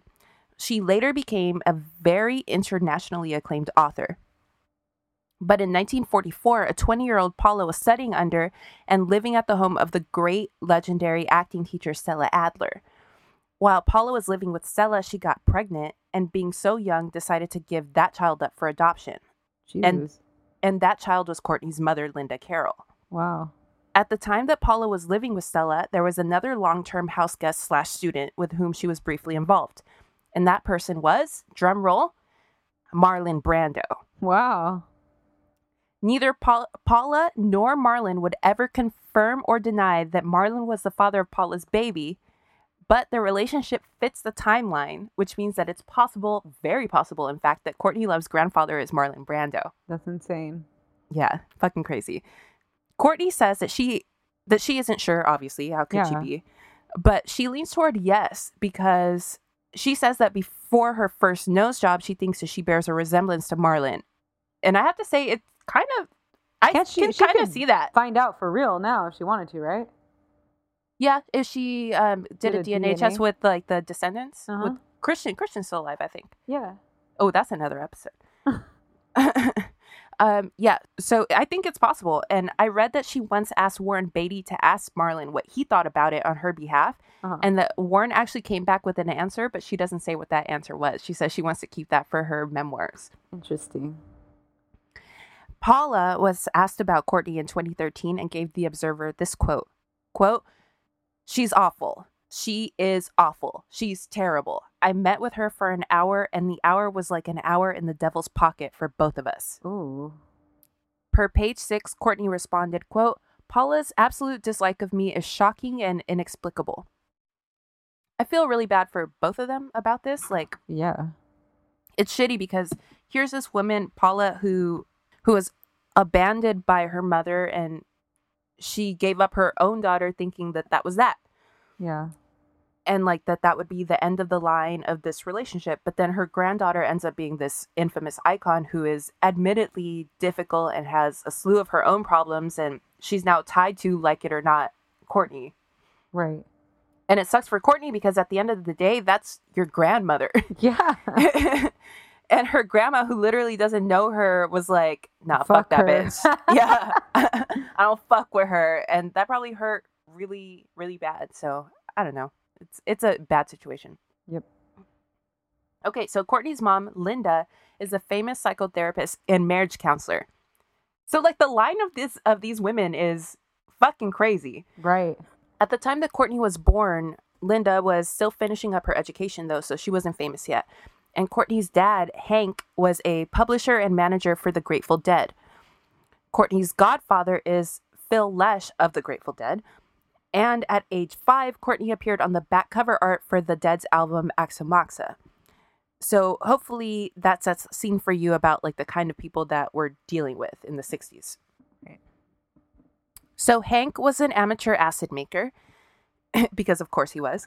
She later became a very internationally acclaimed author. But in 1944, a 20-year-old Paula was studying under and living at the home of the great legendary acting teacher Stella Adler. While Paula was living with Stella, she got pregnant and, being so young, decided to give that child up for adoption. Jesus. And that child was Courtney's mother, Linda Carroll. Wow. At the time that Paula was living with Stella, there was another long-term house guest / student with whom she was briefly involved. And that person was, drum roll, Marlon Brando. Wow. Neither Paula nor Marlon would ever confirm or deny that Marlon was the father of Paula's baby, but their relationship fits the timeline, which means that it's possible, very possible, in fact, that Courtney Love's grandfather is Marlon Brando. That's insane. Yeah, fucking crazy. Courtney says that she isn't sure, obviously. How could she be? But she leans toward yes, because she says that before her first nose job, she thinks that she bears a resemblance to Marlon. And I have to say, it's kind of... I can see that. Find out for real now if she wanted to, right? Yeah, if she did a DNA test with like the descendants. Uh-huh. With Christian's still alive, I think. Yeah. Oh, that's another episode. Yeah, so I think it's possible. And I read that she once asked Warren Beatty to ask Marlon what he thought about it on her behalf. Uh-huh. And that Warren actually came back with an answer, but she doesn't say what that answer was. She says she wants to keep that for her memoirs. Interesting. Paula was asked about Courtney in 2013 and gave The Observer this quote. Quote, "She's awful. She is awful. She's terrible. I met with her for an hour, and the hour was like an hour in the devil's pocket for both of us." Ooh. Per Page 6, Courtney responded, quote, "Paula's absolute dislike of me is shocking and inexplicable." I feel really bad for both of them about this. Like, yeah, it's shitty because here's this woman, Paula, who was abandoned by her mother, and she gave up her own daughter thinking that was that. Yeah. And like that would be the end of the line of this relationship. But then her granddaughter ends up being this infamous icon who is admittedly difficult and has a slew of her own problems. And she's now tied to, like it or not, Courtney. Right. And it sucks for Courtney because at the end of the day, that's your grandmother. Yeah. And her grandma, who literally doesn't know her, was like, nah, fuck that bitch. Yeah. I don't fuck with her. And that probably hurt really, really bad. So I don't know. It's a bad situation. Yep. Okay, so Courtney's mom, Linda, is a famous psychotherapist and marriage counselor. So like the line of these women is fucking crazy. Right. At the time that Courtney was born, Linda was still finishing up her education though, so she wasn't famous yet. And Courtney's dad, Hank, was a publisher and manager for the Grateful Dead. Courtney's godfather is Phil Lesh of the Grateful Dead. And at age 5, Courtney appeared on the back cover art for the Dead's album Axomoxa. So hopefully that sets a scene for you about like the kind of people that we're dealing with in the 60s. Right. So Hank was an amateur acid maker, because of course he was.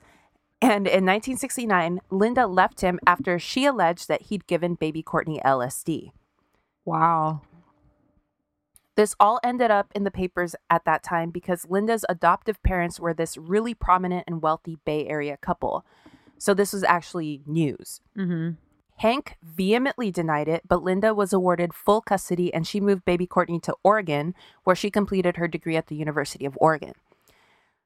And in 1969, Linda left him after she alleged that he'd given baby Courtney LSD. Wow. This all ended up in the papers at that time because Linda's adoptive parents were this really prominent and wealthy Bay Area couple. So this was actually news. Mm-hmm. Hank vehemently denied it, but Linda was awarded full custody and she moved baby Courtney to Oregon, where she completed her degree at the University of Oregon.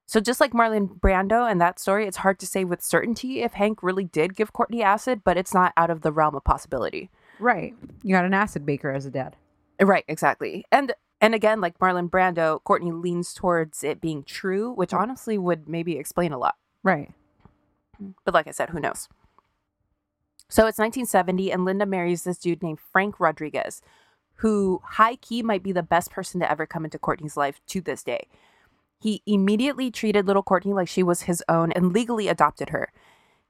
So just like Marlon Brando and that story, it's hard to say with certainty if Hank really did give Courtney acid, but it's not out of the realm of possibility. Right. You got an acid baker as a dad. Right, exactly. And again, like Marlon Brando, Courtney leans towards it being true, which honestly would maybe explain a lot. Right. But like I said, who knows? So it's 1970, and Linda marries this dude named Frank Rodriguez, who high-key might be the best person to ever come into Courtney's life to this day. He immediately treated little Courtney like she was his own and legally adopted her.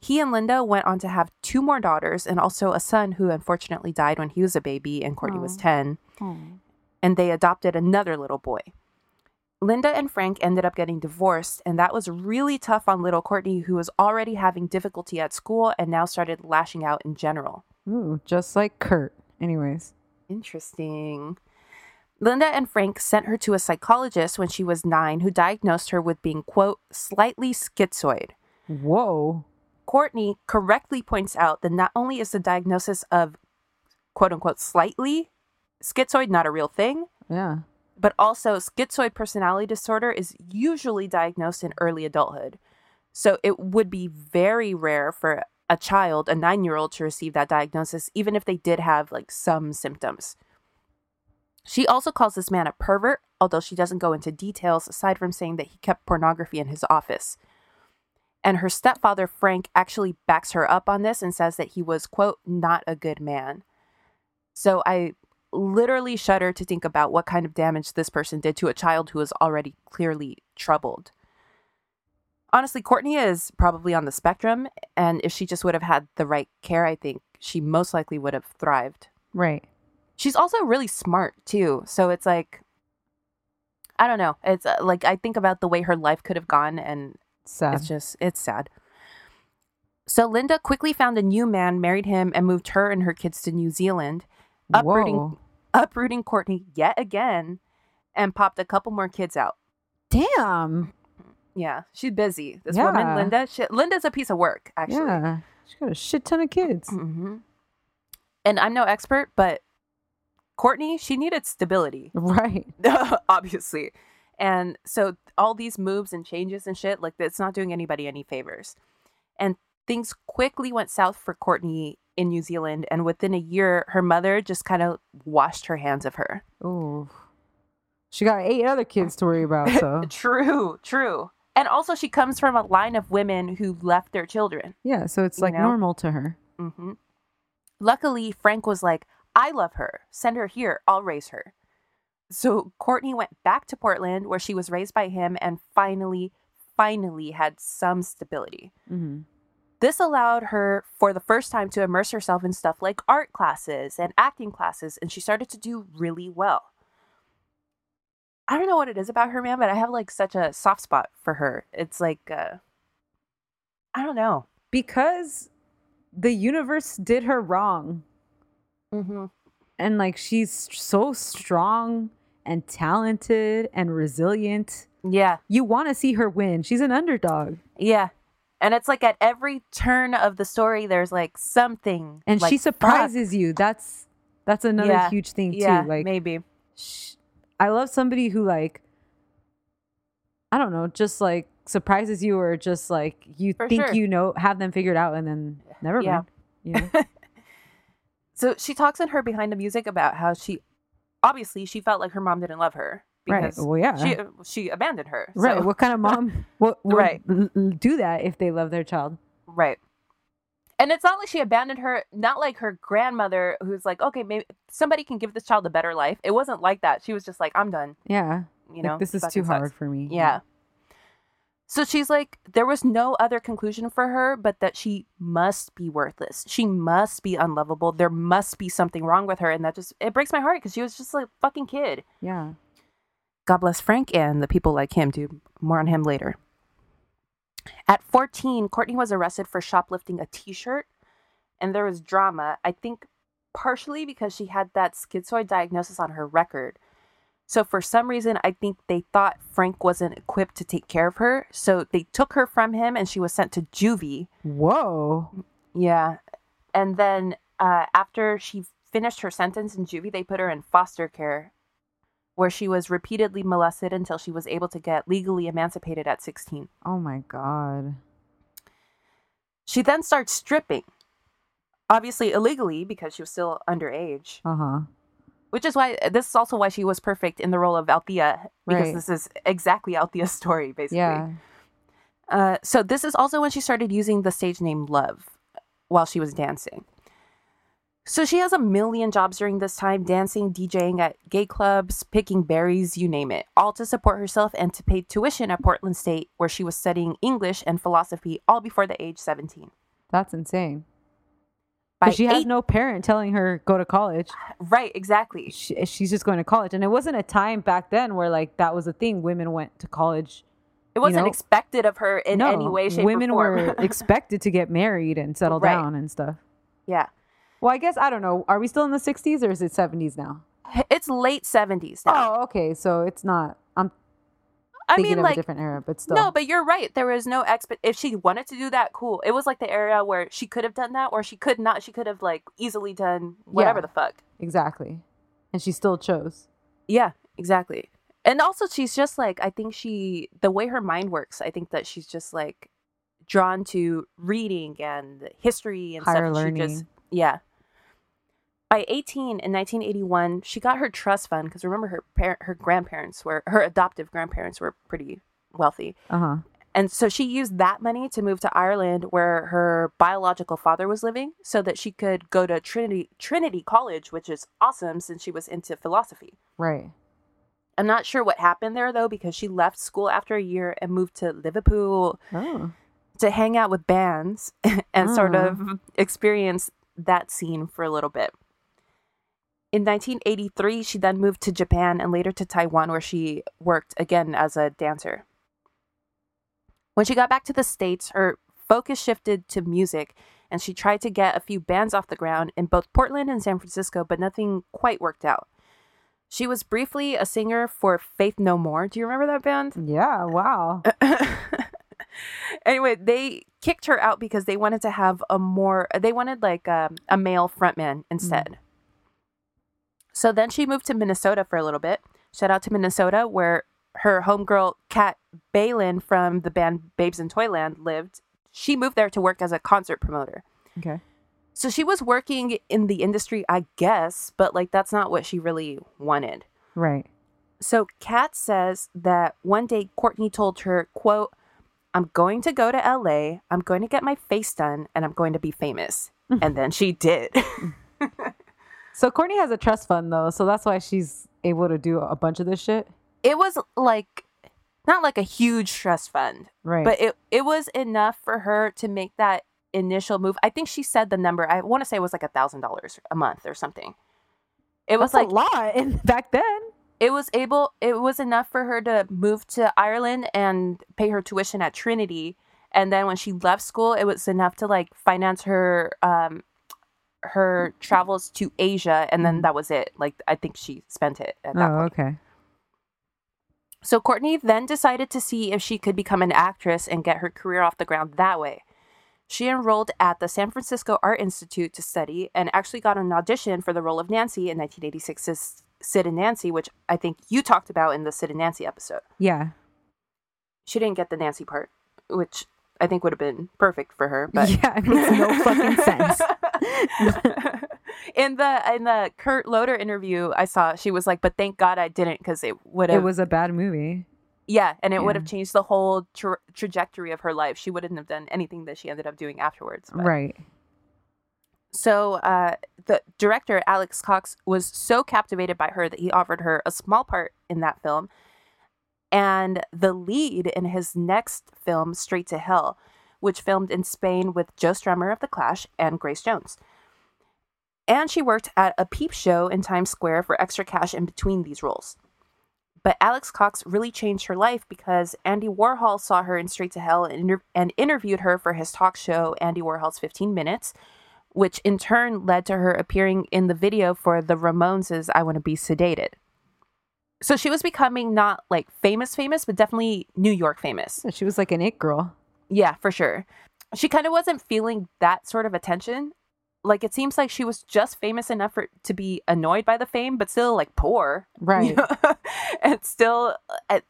He and Linda went on to have 2 more daughters and also a son who unfortunately died when he was a baby and Courtney was 10. Aww. And they adopted another little boy. Linda and Frank ended up getting divorced, and that was really tough on little Courtney, who was already having difficulty at school and now started lashing out in general. Ooh, just like Kurt. Anyways. Interesting. Linda and Frank sent her to a psychologist when she was 9 who diagnosed her with being, quote, slightly schizoid. Whoa. Courtney correctly points out that not only is the diagnosis of, quote unquote, slightly schizoid, not a real thing. Yeah. But also schizoid personality disorder is usually diagnosed in early adulthood. So it would be very rare for a child, a 9-year-old, to receive that diagnosis, even if they did have like some symptoms. She also calls this man a pervert, although she doesn't go into details aside from saying that he kept pornography in his office. And her stepfather, Frank, actually backs her up on this and says that he was, quote, not a good man. So I literally shudder to think about what kind of damage this person did to a child who was already clearly troubled. Honestly, Courtney is probably on the spectrum, and if she just would have had the right care, I think she most likely would have thrived. Right. She's also really smart, too. So it's like, I don't know. It's like, I think about the way her life could have gone, and sad. It's sad. So Linda quickly found a new man, married him, and moved her and her kids to New Zealand, uprooting Courtney yet again, and popped a couple more kids out. Damn. Yeah, she's busy. This woman, Linda. Linda's a piece of work, actually. Yeah, she's got a shit ton of kids. Mm-hmm. And I'm no expert, but Courtney, she needed stability. Right. Obviously. And so all these moves and changes and shit, like, it's not doing anybody any favors. And things quickly went south for Courtney in New Zealand. And within a year, her mother just kind of washed her hands of her. Ooh. She got 8 other kids to worry about, so. True. And also, she comes from a line of women who left their children. Yeah, so it's like normal to her. Mm-hmm. Luckily, Frank was like, I love her. Send her here. I'll raise her. So Courtney went back to Portland, where she was raised by him and finally had some stability. Mm-hmm. This allowed her, for the first time, to immerse herself in stuff like art classes and acting classes, and she started to do really well. I don't know what it is about her, man, but I have, like, such a soft spot for her. It's like, I don't know. Because the universe did her wrong. Mm-hmm. And, like, she's so strong and talented and resilient. Yeah. You want to see her win. She's an underdog. Yeah. And it's like at every turn of the story, there's, like, something. And like, she surprises you. That's another huge thing, too. Yeah, like, maybe. I love somebody who, like, I don't know, just, like, surprises you, or just, like, you for think sure. You know, have them figured out, and then never mind. Yeah. You know? So she talks in her Behind the Music about how she felt like her mom didn't love her. Because right. Well, yeah. She abandoned her. Right. So. What kind of mom would right. do that if they love their child? Right. And it's not like she abandoned her, not like her grandmother, who's like, okay, maybe somebody can give this child a better life. It wasn't like that. She was just like, I'm done. Yeah. You know, like, this is too hard for me. Yeah. So she's like, there was no other conclusion for her but that she must be worthless. She must be unlovable. There must be something wrong with her. And that just, it breaks my heart, because she was just like a fucking kid. Yeah. God bless Frank and the people like him, dude. More on him later. At 14, Courtney was arrested for shoplifting a t-shirt, and there was drama, I think partially because she had that schizoid diagnosis on her record. So for some reason, I think they thought Frank wasn't equipped to take care of her, so they took her from him, and she was sent to juvie. Whoa. Yeah. And then after she finished her sentence in juvie, they put her in foster care, where she was repeatedly molested until she was able to get legally emancipated at 16. Oh, my God. She then starts stripping, obviously illegally, because she was still underage. Uh-huh. This is also why she was perfect in the role of Althea, because right. This is exactly Althea's story, basically. Yeah. So this is also when she started using the stage name Love while she was dancing. So she has a million jobs during this time, dancing, DJing at gay clubs, picking berries, you name it, all to support herself and to pay tuition at Portland State, where she was studying English and philosophy, all before the age 17. That's insane. Because she had no parent telling her go to college. Right, exactly. She's just going to college. And it wasn't a time back then where, like, that was a thing. Women went to college. It wasn't expected of her in any way, shape, or form. Women were expected to get married and settle down and stuff. Yeah. Well, I guess, I don't know. Are we still in the 60s or is it 70s now? It's late 70s now. Oh, okay. So it's not. I mean, like, a different era, but still. No, but you're right. There was no if she wanted to do that, cool. It was like the era where she could have done that or she could not. She could have, like, easily done whatever the fuck. Exactly. And she still chose. Yeah, exactly. And also she's just like, I think the way her mind works, I think that she's just like drawn to reading and history and higher stuff. Learning. And she just, yeah. By 18 in 1981, she got her trust fund because remember her adoptive grandparents were pretty wealthy. Uh-huh. And so she used that money to move to Ireland where her biological father was living so that she could go to Trinity College, which is awesome since she was into philosophy. Right. I'm not sure what happened there, though, because she left school after a year and moved to Liverpool to hang out with bands and sort of experience that scene for a little bit. In 1983, she then moved to Japan and later to Taiwan, where she worked again as a dancer. When she got back to the States, her focus shifted to music, and she tried to get a few bands off the ground in both Portland and San Francisco, but nothing quite worked out. She was briefly a singer for Faith No More. Do you remember that band? Yeah, wow. Anyway, they kicked her out because they wanted to have a male frontman instead. Mm. So then she moved to Minnesota for a little bit. Shout out to Minnesota, where her homegirl, Kat Balin, from the band Babes in Toyland, lived. She moved there to work as a concert promoter. Okay. So she was working in the industry, I guess, but like that's not what she really wanted. Right. So Kat says that one day Courtney told her, quote, "I'm going to go to LA, I'm going to get my face done, and I'm going to be famous." And then she did. So Courtney has a trust fund though, so that's why she's able to do a bunch of this shit. It was like not like a huge trust fund, right? But it was enough for her to make that initial move. I think she said the number. I want to say it was like $1,000 a month or something. It was like a lot back then. It was enough for her to move to Ireland and pay her tuition at Trinity, and then when she left school, it was enough to like finance her travels to Asia, and then that was it. Like I think she spent it at that point. Okay. So Courtney then decided to see if she could become an actress and get her career off the ground that way. She enrolled at the San Francisco Art Institute to study and actually got an audition for the role of Nancy in 1986's Sid and Nancy, which I think you talked about in the Sid and Nancy episode. Yeah. She didn't get the Nancy part, which I think would have been perfect for her. But yeah, it makes no fucking sense. In the Kurt Loder interview I saw, she was like, but thank God I didn't, because it was a bad movie. Yeah, and it would have changed the whole trajectory of her life. She wouldn't have done anything that she ended up doing afterwards. But. Right. So the director, Alex Cox, was so captivated by her that he offered her a small part in that film and the lead in his next film, Straight to Hell, which filmed in Spain with Joe Strummer of The Clash and Grace Jones. And she worked at a peep show in Times Square for extra cash in between these roles. But Alex Cox really changed her life because Andy Warhol saw her in Straight to Hell and interviewed her for his talk show, Andy Warhol's 15 Minutes, which in turn led to her appearing in the video for the Ramones' I Want to Be Sedated. So she was becoming not like famous, but definitely New York famous. She was like an it girl. Yeah, for sure. She kind of wasn't feeling that sort of attention. Like, it seems like she was just famous enough to be annoyed by the fame, but still, like, poor. Right. You know? And still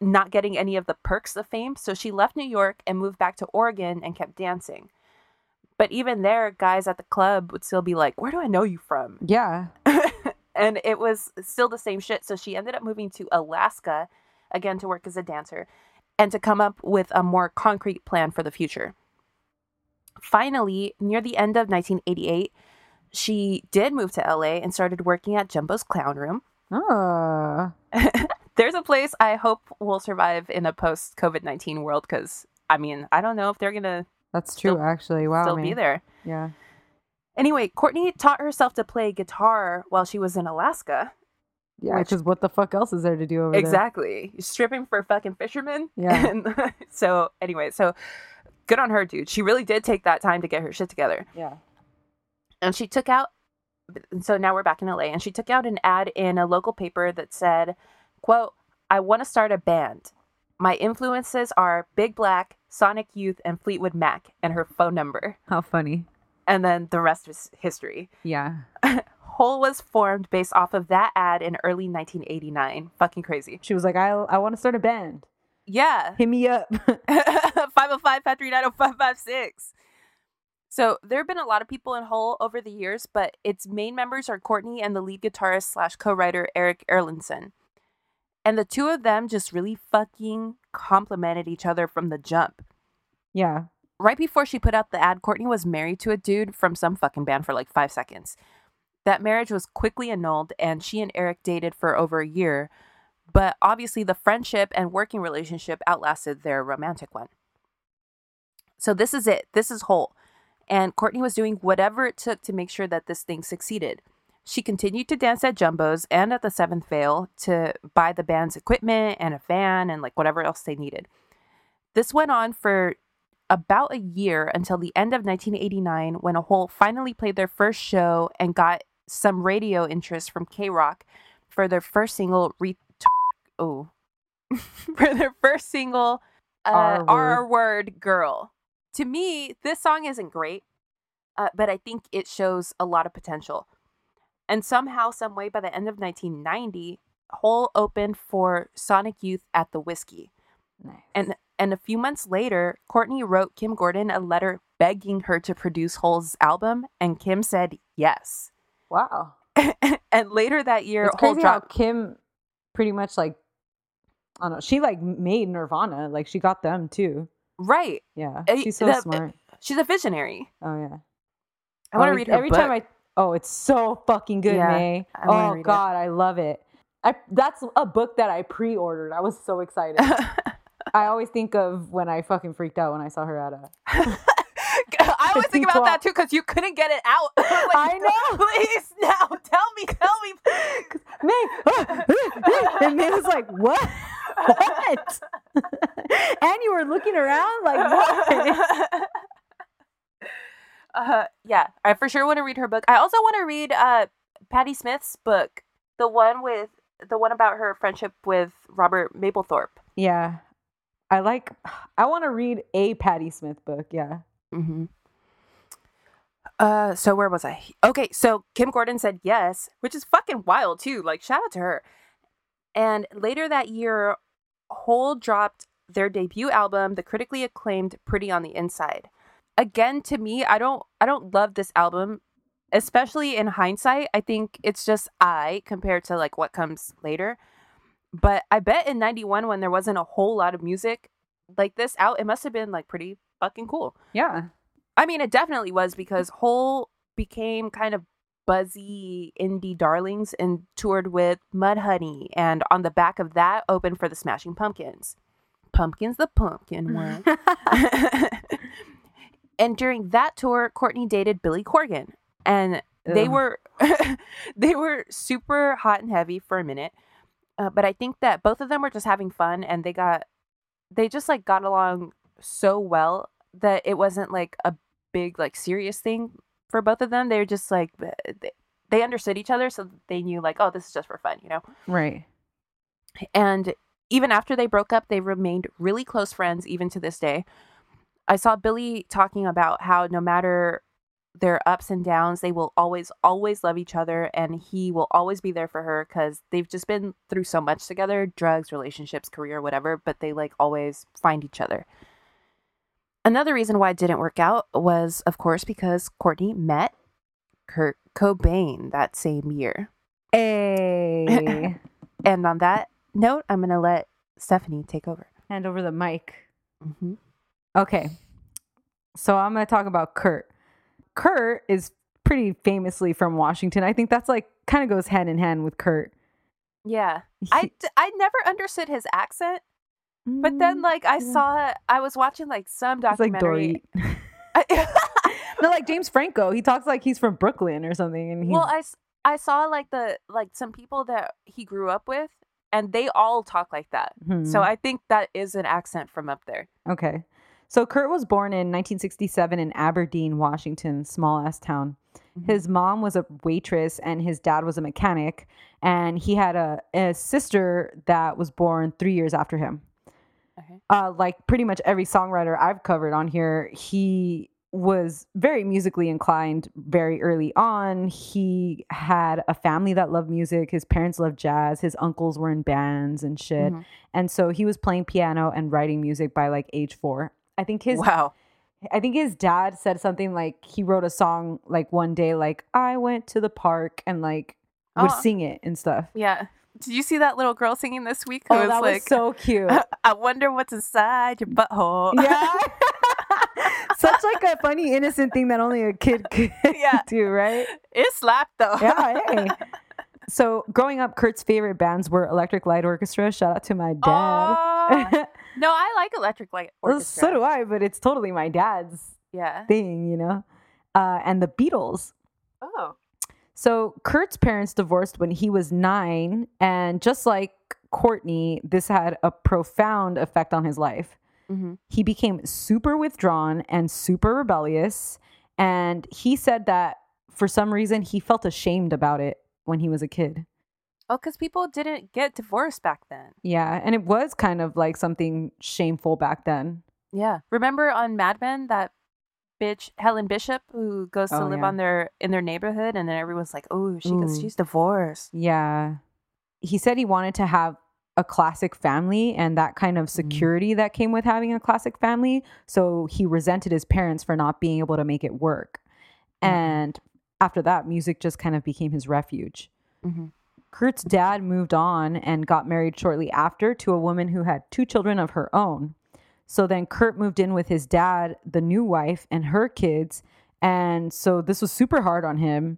not getting any of the perks of fame. So she left New York and moved back to Oregon and kept dancing. But even there, guys at the club would still be like, where do I know you from? Yeah. And it was still the same shit. So she ended up moving to Alaska, again, to work as a dancer and to come up with a more concrete plan for the future. Finally, near the end of 1988, she did move to LA and started working at Jumbo's Clown Room. Oh. There's a place I hope will survive in a post-COVID-19 world because, I mean, I don't know if they're going to... That's true, actually. Wow, still be there. Yeah. Anyway, Courtney taught herself to play guitar while she was in Alaska. Yeah, because what the fuck else is there to do over there? Exactly. Stripping for fucking fishermen. Yeah. And so, anyway, so... Good on her, dude. She really did take that time to get her shit together. Yeah. And she took out... So now we're back in LA. And she took out an ad in a local paper that said, quote, "I want to start a band. My influences are Big Black, Sonic Youth, and Fleetwood Mac," and her phone number. How funny. And then the rest was history. Yeah. Hole was formed based off of that ad in early 1989. Fucking crazy. She was like, I want to start a band. Yeah. Hit me up. 505-539-0556. So there have been a lot of people in Hole over the years, but its main members are Courtney and the lead guitarist / co-writer Eric Erlandson. And the two of them just really fucking complimented each other from the jump. Yeah. Right before she put out the ad, Courtney was married to a dude from some fucking band for like 5 seconds. That marriage was quickly annulled, and she and Eric dated for over a year. But obviously the friendship and working relationship outlasted their romantic one. So this is it. This is Hole. And Courtney was doing whatever it took to make sure that this thing succeeded. She continued to dance at Jumbo's and at the Seventh Veil to buy the band's equipment and a van and like whatever else they needed. This went on for about a year until the end of 1989 when Hole finally played their first show and got some radio interest from K-Rock for their first single R Word Girl. To me, this song isn't great, but I think it shows a lot of potential. And somehow, some way, by the end of 1990, Hole opened for Sonic Youth at the Whiskey. Nice. And a few months later, Courtney wrote Kim Gordon a letter begging her to produce Hole's album, and Kim said yes. Wow. And later that year, it's Hole crazy dropped. How Kim pretty much like, I don't know, she like made Nirvana, like she got them too. Right. Yeah. She's so smart. She's a visionary. Oh yeah. I want to read her every book. Oh, it's so fucking good, yeah, May. Oh God, I love it. That's a book that I pre-ordered. I was so excited. I always think of when I fucking freaked out when I saw her at a. I always think about that too because you couldn't get it out. Like, I know. Please now, tell me. May. And May was like, what? And you were looking around like, what? Yeah, I for sure want to read her book. I also want to read Patti Smith's book, the one about her friendship with Robert Mapplethorpe. Yeah, I want to read a Patti Smith book. Yeah. Mm-hmm. So where was I? Okay, so Kim Gordon said yes, which is fucking wild too. Like, shout out to her. And later that year, Hole dropped their debut album, the critically acclaimed "Pretty on the Inside." Again, to me, I don't love this album, especially in hindsight. I think it's just compared to like what comes later. But I bet in 91 when there wasn't a whole lot of music like this out, it must have been like pretty fucking cool. Yeah. I mean, it definitely was because Hole became kind of buzzy indie darlings and toured with Mudhoney. And on the back of that, opened for the Smashing Pumpkins. Pumpkins the pumpkin one. And during that tour, Courtney dated Billy Corgan, and they were super hot and heavy for a minute. But I think that both of them were just having fun, and they just got along so well that it wasn't like a big like serious thing for both of them. They were just like they understood each other, so they knew like, oh, this is just for fun, you know? Right. And even after they broke up, they remained really close friends even to this day. I saw Billy talking about how no matter their ups and downs, they will always, always love each other. And he will always be there for her because they've just been through so much together, drugs, relationships, career, whatever. But they like always find each other. Another reason why it didn't work out was, of course, because Courtney met Kurt Cobain that same year. Hey. And on that note, I'm going to let Stephanie take over. Hand over the mic. Mm-hmm. Okay, so I'm going to talk about Kurt. Kurt is pretty famously from Washington. I think that's like kind of goes hand in hand with Kurt. Yeah, I never understood his accent, but then like I was watching like some documentary. It's like no, like James Franco. He talks like he's from Brooklyn or something. And I saw like some people that he grew up with, and they all talk like that. Mm-hmm. So I think that is an accent from up there. Okay. So Kurt was born in 1967 in Aberdeen, Washington, small-ass town. Mm-hmm. His mom was a waitress and his dad was a mechanic. And he had a sister that was born 3 years after him. Okay. Like pretty much every songwriter I've covered on here, he was very musically inclined very early on. He had a family that loved music. His parents loved jazz. His uncles were in bands and shit. Mm-hmm. And so he was playing piano and writing music by like age 4. I think his dad said something like he wrote a song like one day, like I went to the park and like would sing it and stuff. Yeah. Did you see that little girl singing this week? Oh, that was so cute. I wonder what's inside your butthole. Yeah. Such like a funny, innocent thing that only a kid could do, right? It slapped though. Yeah, hey. So growing up, Kurt's favorite bands were Electric Light Orchestra. Shout out to my dad. No, I like Electric Light Orchestra. So do I, but it's totally my dad's thing, you know? And the Beatles. Oh. So Kurt's parents divorced when he was 9, and just like Courtney, this had a profound effect on his life. Mm-hmm. He became super withdrawn and super rebellious, and he said that for some reason he felt ashamed about it when he was a kid. Oh, because people didn't get divorced back then. Yeah, and it was kind of like something shameful back then. Yeah. Remember on Mad Men that bitch Helen Bishop who goes to live on in their neighborhood, and then everyone's like, oh, she's divorced. Yeah. He said he wanted to have a classic family and that kind of security that came with having a classic family. So he resented his parents for not being able to make it work. Mm-hmm. And after that, music just kind of became his refuge. Mm-hmm. Kurt's dad moved on and got married shortly after to a woman who had 2 children of her own. So then Kurt moved in with his dad, the new wife, and her kids. And so this was super hard on him.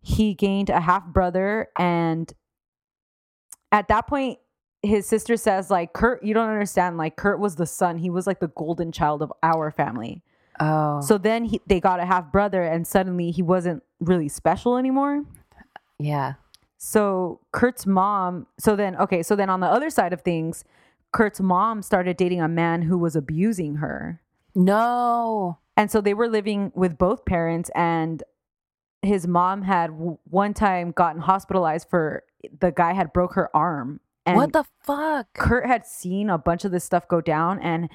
He gained a half brother, and at that point, his sister says, like, Kurt, you don't understand. Like, Kurt was the son. He was like the golden child of our family. Oh. So then they got a half brother, and suddenly he wasn't really special anymore. Yeah. So Kurt's mom. So then on the other side of things, Kurt's mom started dating a man who was abusing her. No. And so they were living with both parents, and his mom had one time gotten hospitalized for the guy had broke her arm. And what the fuck? Kurt had seen a bunch of this stuff go down, and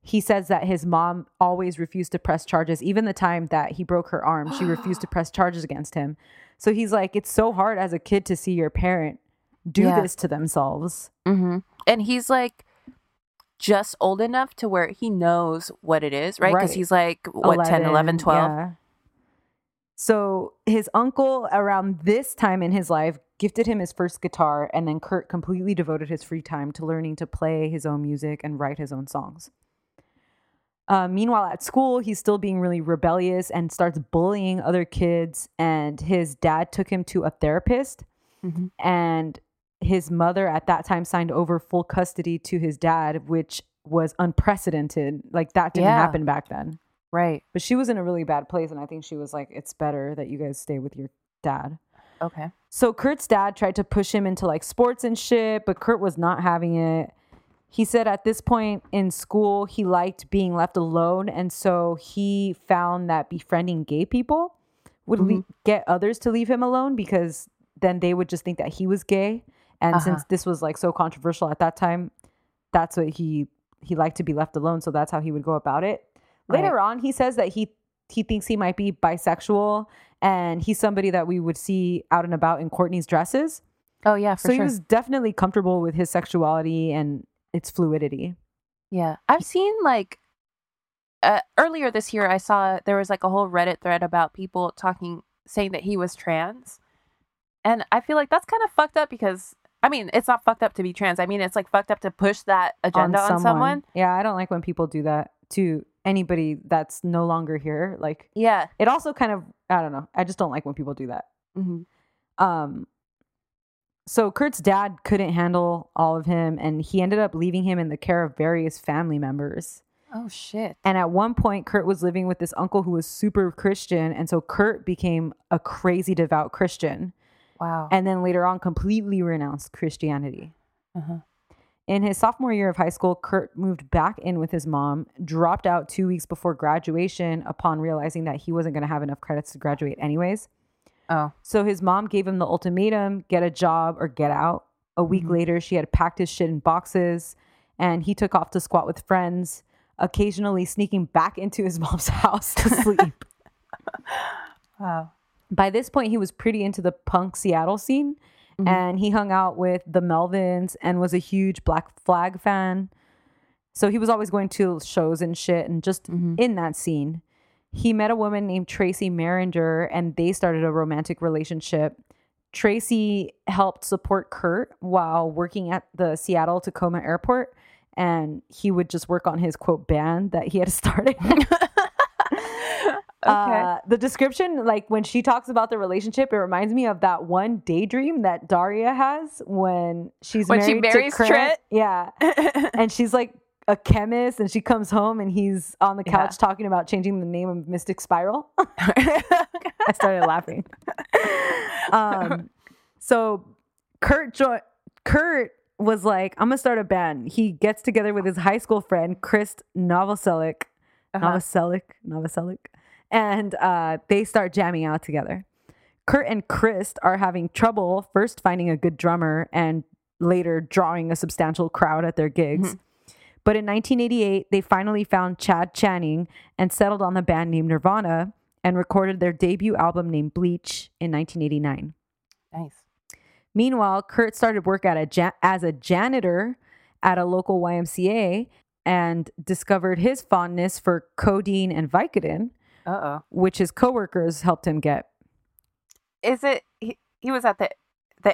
he says that his mom always refused to press charges. Even the time that he broke her arm, she refused to press charges against him. So he's like, it's so hard as a kid to see your parent do this to themselves. Mm-hmm. And he's like just old enough to where he knows what it is, right? Because he's like, what, 11, 10, 11, 12? Yeah. So his uncle around this time in his life gifted him his first guitar, and then Kurt completely devoted his free time to learning to play his own music and write his own songs. Meanwhile, at school, he's still being really rebellious and starts bullying other kids. And his dad took him to a therapist. Mm-hmm. And his mother at that time signed over full custody to his dad, which was unprecedented. Like, that didn't happen back then. Right. But she was in a really bad place. And I think she was like, it's better that you guys stay with your dad. Okay. So Kurt's dad tried to push him into like sports and shit, but Kurt was not having it. He said at this point in school, he liked being left alone. And so he found that befriending gay people would get others to leave him alone, because then they would just think that he was gay. And since this was like so controversial at that time, that's what he liked, to be left alone. So that's how he would go about it. Later on, he says that he thinks he might be bisexual, and he's somebody that we would see out and about in Courtney's dresses. Oh, yeah, for sure. So he was definitely comfortable with his sexuality and its fluidity. Yeah. I've seen like earlier this year, I saw there was like a whole Reddit thread about people saying that he was trans. And I feel like that's kind of fucked up, because I mean, it's not fucked up to be trans. I mean, it's like fucked up to push that agenda on someone. Yeah. I don't like when people do that to anybody that's no longer here. Like, yeah, it also kind of, I don't know. I just don't like when people do that. Mm-hmm. So Kurt's dad couldn't handle all of him, and he ended up leaving him in the care of various family members. Oh, shit. And at one point, Kurt was living with this uncle who was super Christian. And so Kurt became a crazy devout Christian. Wow. And then later on, completely renounced Christianity. Uh-huh. In his sophomore year of high school, Kurt moved back in with his mom, dropped out 2 weeks before graduation upon realizing that he wasn't going to have enough credits to graduate anyways. Oh. So his mom gave him the ultimatum, get a job or get out. A week later, she had packed his shit in boxes, and he took off to squat with friends. occasionally sneaking back into his mom's house to sleep. Wow. By this point, he was pretty into the punk Seattle scene, mm-hmm. and he hung out with the Melvins and was a huge Black Flag fan. So he was always going to shows and shit, and just mm-hmm. in that scene. He met a woman named Tracy Maringer, and they started a romantic relationship. Tracy helped support Kurt while working at the Seattle-Tacoma airport, and he would just work on his, quote, band that he had started. Okay. The description, like when she talks about the relationship, it reminds me of that one daydream that Daria has when she marries Trent. Yeah. And she's like a chemist, and she comes home and he's on the couch talking about changing the name of Mystic Spiral. I started laughing. So Kurt was like, I'm gonna start a band. He gets together with his high school friend Krist Novoselic, and they start jamming out together. Kurt and Krist are having trouble first finding a good drummer and later drawing a substantial crowd at their gigs. Mm-hmm. But in 1988, they finally found Chad Channing and settled on the band named Nirvana and recorded their debut album named Bleach in 1989. Nice. Meanwhile, Kurt started work at as a janitor at a local YMCA and discovered his fondness for codeine and Vicodin, which his coworkers helped him get. Is it he was at the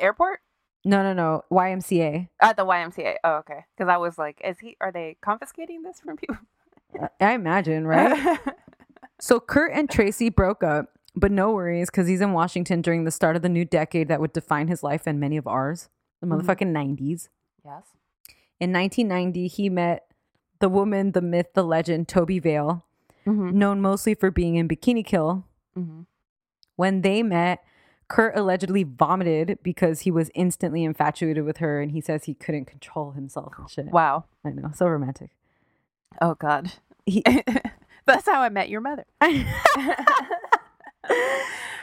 airport? No. YMCA. At the YMCA. Oh, okay. Because I was like, are they confiscating this from people? I imagine, right? So Kurt and Tracy broke up, but no worries, because he's in Washington during the start of the new decade that would define his life and many of ours. The motherfucking 90s. Yes. In 1990, he met the woman, the myth, the legend, Toby Vale, mm-hmm. known mostly for being in Bikini Kill. Mm-hmm. When they met, Kurt allegedly vomited because he was instantly infatuated with her, and he says he couldn't control himself and shit. Wow. I know. So romantic. Oh, God. That's how I met your mother.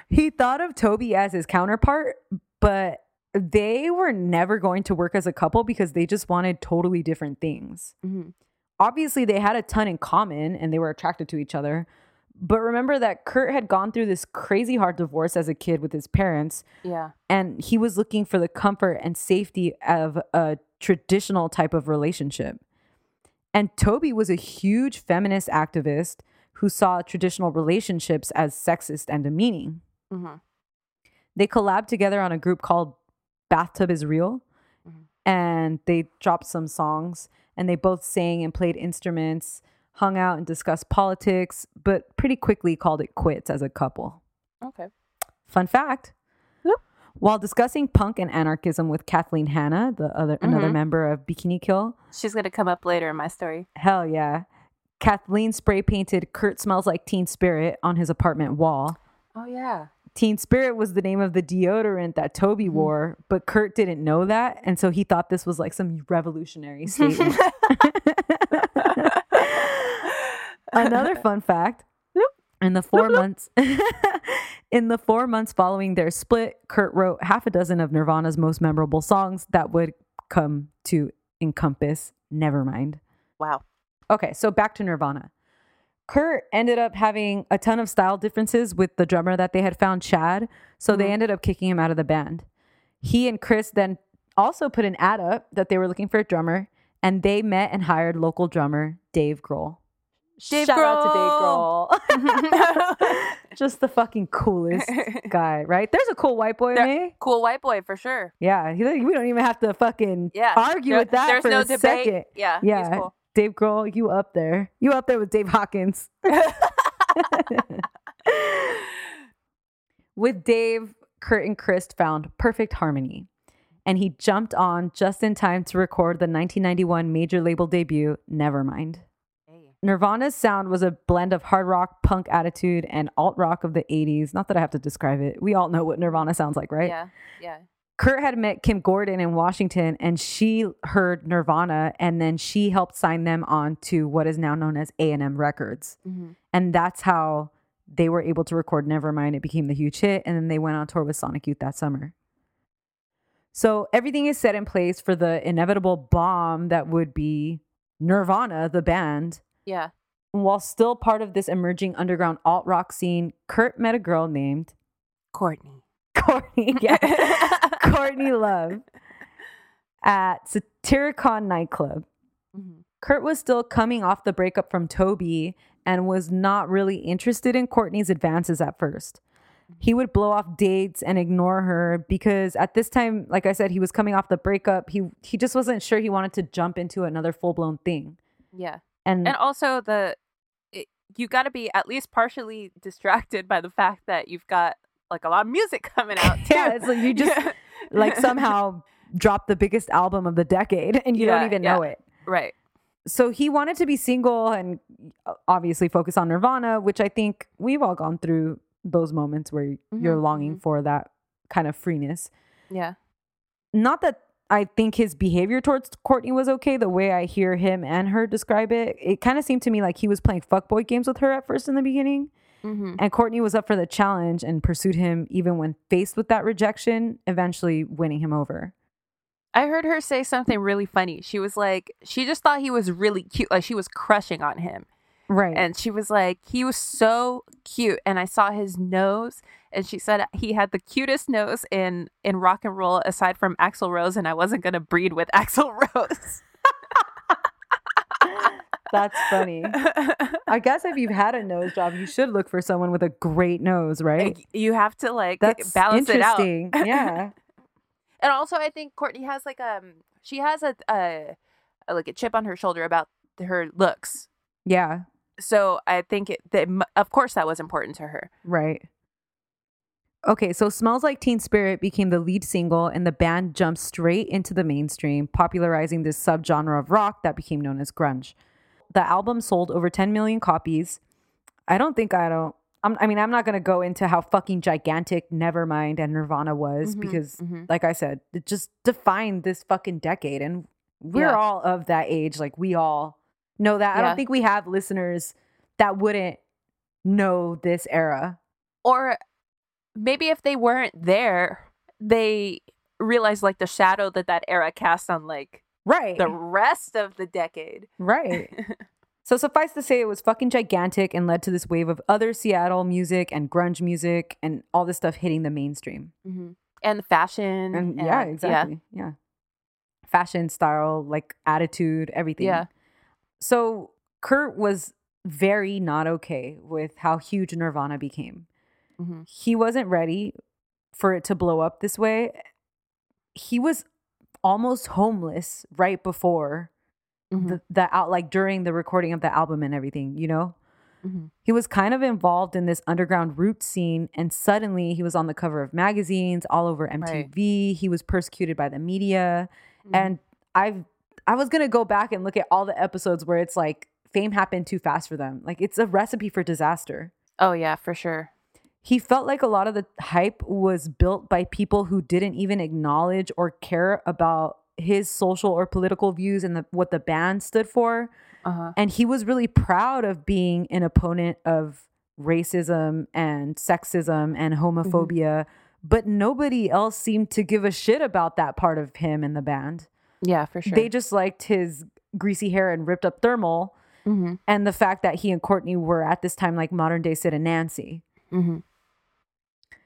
He thought of Toby as his counterpart, but they were never going to work as a couple because they just wanted totally different things. Mm-hmm. Obviously, they had a ton in common and they were attracted to each other. But remember that Kurt had gone through this crazy hard divorce as a kid with his parents. Yeah. And he was looking for the comfort and safety of a traditional type of relationship. And Toby was a huge feminist activist who saw traditional relationships as sexist and demeaning. Mm-hmm. They collabed together on a group called Bathtub Is Real. Mm-hmm. And they dropped some songs, and they both sang and played instruments, hung out and discussed politics, but pretty quickly called it quits as a couple. Okay. Fun fact. Yep. While discussing punk and anarchism with Kathleen Hanna, another member of Bikini Kill. She's going to come up later in my story. Hell yeah. Kathleen spray painted Kurt Smells Like Teen Spirit on his apartment wall. Oh, yeah. Teen Spirit was the name of the deodorant that Toby wore, but Kurt didn't know that. And so he thought this was like some revolutionary statement. Another fun fact, in the four months following their split, Kurt wrote half a dozen of Nirvana's most memorable songs that would come to encompass Nevermind. Wow. Okay, so back to Nirvana. Kurt ended up having a ton of style differences with the drummer that they had found, Chad, so they ended up kicking him out of the band. He and Krist then also put an ad up that they were looking for a drummer, and they met and hired local drummer Dave Grohl. Shout out to Dave Grohl. Just the fucking coolest guy, right? There's a cool white boy in me. Cool white boy, for sure. Yeah. We don't even have to fucking argue with that. There's no debate. Second. Yeah. Yeah. He's cool. Dave Grohl, you up there. You up there with Dave Hawkins. With Dave, Kurt and Krist found perfect harmony. And he jumped on just in time to record the 1991 major label debut, Nevermind. Nirvana's sound was a blend of hard rock, punk attitude, and alt rock of the 80s. Not that I have to describe it. We all know what Nirvana sounds like, right? Yeah, yeah. Kurt had met Kim Gordon in Washington, and she heard Nirvana, and then she helped sign them on to what is now known as A&M Records. Mm-hmm. And that's how they were able to record Nevermind. It became the huge hit, and then they went on tour with Sonic Youth that summer. So everything is set in place for the inevitable bomb that would be Nirvana, the band, Yeah. While still part of this emerging underground alt-rock scene, Kurt met a girl named... Courtney, yeah. Courtney Love at Satyricon nightclub. Mm-hmm. Kurt was still coming off the breakup from Toby and was not really interested in Courtney's advances at first. He would blow off dates and ignore her because at this time, like I said, he was coming off the breakup. He just wasn't sure he wanted to jump into another full-blown thing. Yeah. And also you got to be at least partially distracted by the fact that you've got like a lot of music coming out too. Yeah, it's like you just like somehow dropped the biggest album of the decade and you don't even know it. Right. So he wanted to be single and obviously focus on Nirvana, which I think we've all gone through those moments where you're longing for that kind of freeness. Yeah. Not that I think his behavior towards Courtney was okay. The way I hear him and her describe it, it kind of seemed to me like he was playing fuckboy games with her at first in the beginning. Mm-hmm. And Courtney was up for the challenge and pursued him even when faced with that rejection, eventually winning him over. I heard her say something really funny. She was like, she just thought he was really cute. Like she was crushing on him. Right. And she was like, he was so cute. And I saw his nose. And she said he had the cutest nose in rock and roll aside from Axl Rose. And I wasn't going to breed with Axl Rose. That's funny. I guess if you've had a nose job, you should look for someone with a great nose, right? You have to like balance it out. That's interesting. Yeah. And also I think Courtney has like, she has a chip on her shoulder about her looks. Yeah. So I think of course that was important to her. Right. Okay, so Smells Like Teen Spirit became the lead single and the band jumped straight into the mainstream, popularizing this subgenre of rock that became known as grunge. The album sold over 10 million copies. I'm not going to go into how fucking gigantic Nevermind and Nirvana was because like I said, it just defined this fucking decade and we're all of that age. Like we all know that. Yeah. I don't think we have listeners that wouldn't know this era. Or maybe if they weren't there, they realized like the shadow that era cast on like the rest of the decade. Right. So suffice to say, it was fucking gigantic and led to this wave of other Seattle music and grunge music and all this stuff hitting the mainstream. Mm-hmm. And the fashion. And yeah, exactly. Yeah. Fashion, style, like attitude, everything. Yeah. So Kurt was very not okay with how huge Nirvana became. Mm-hmm. He wasn't ready for it to blow up this way. He was almost homeless right before during the recording of the album and everything, you know? Mm-hmm. He was kind of involved in this underground root scene and suddenly he was on the cover of magazines, all over MTV. Right. He was persecuted by the media. Mm-hmm. And I was going to go back and look at all the episodes where it's like fame happened too fast for them. Like it's a recipe for disaster. Oh yeah, for sure. He felt like a lot of the hype was built by people who didn't even acknowledge or care about his social or political views and what the band stood for. Uh-huh. And he was really proud of being an opponent of racism and sexism and homophobia, but nobody else seemed to give a shit about that part of him and the band. Yeah, for sure. They just liked his greasy hair and ripped up thermal and the fact that he and Courtney were at this time like modern day Sid and Nancy. Mm-hmm.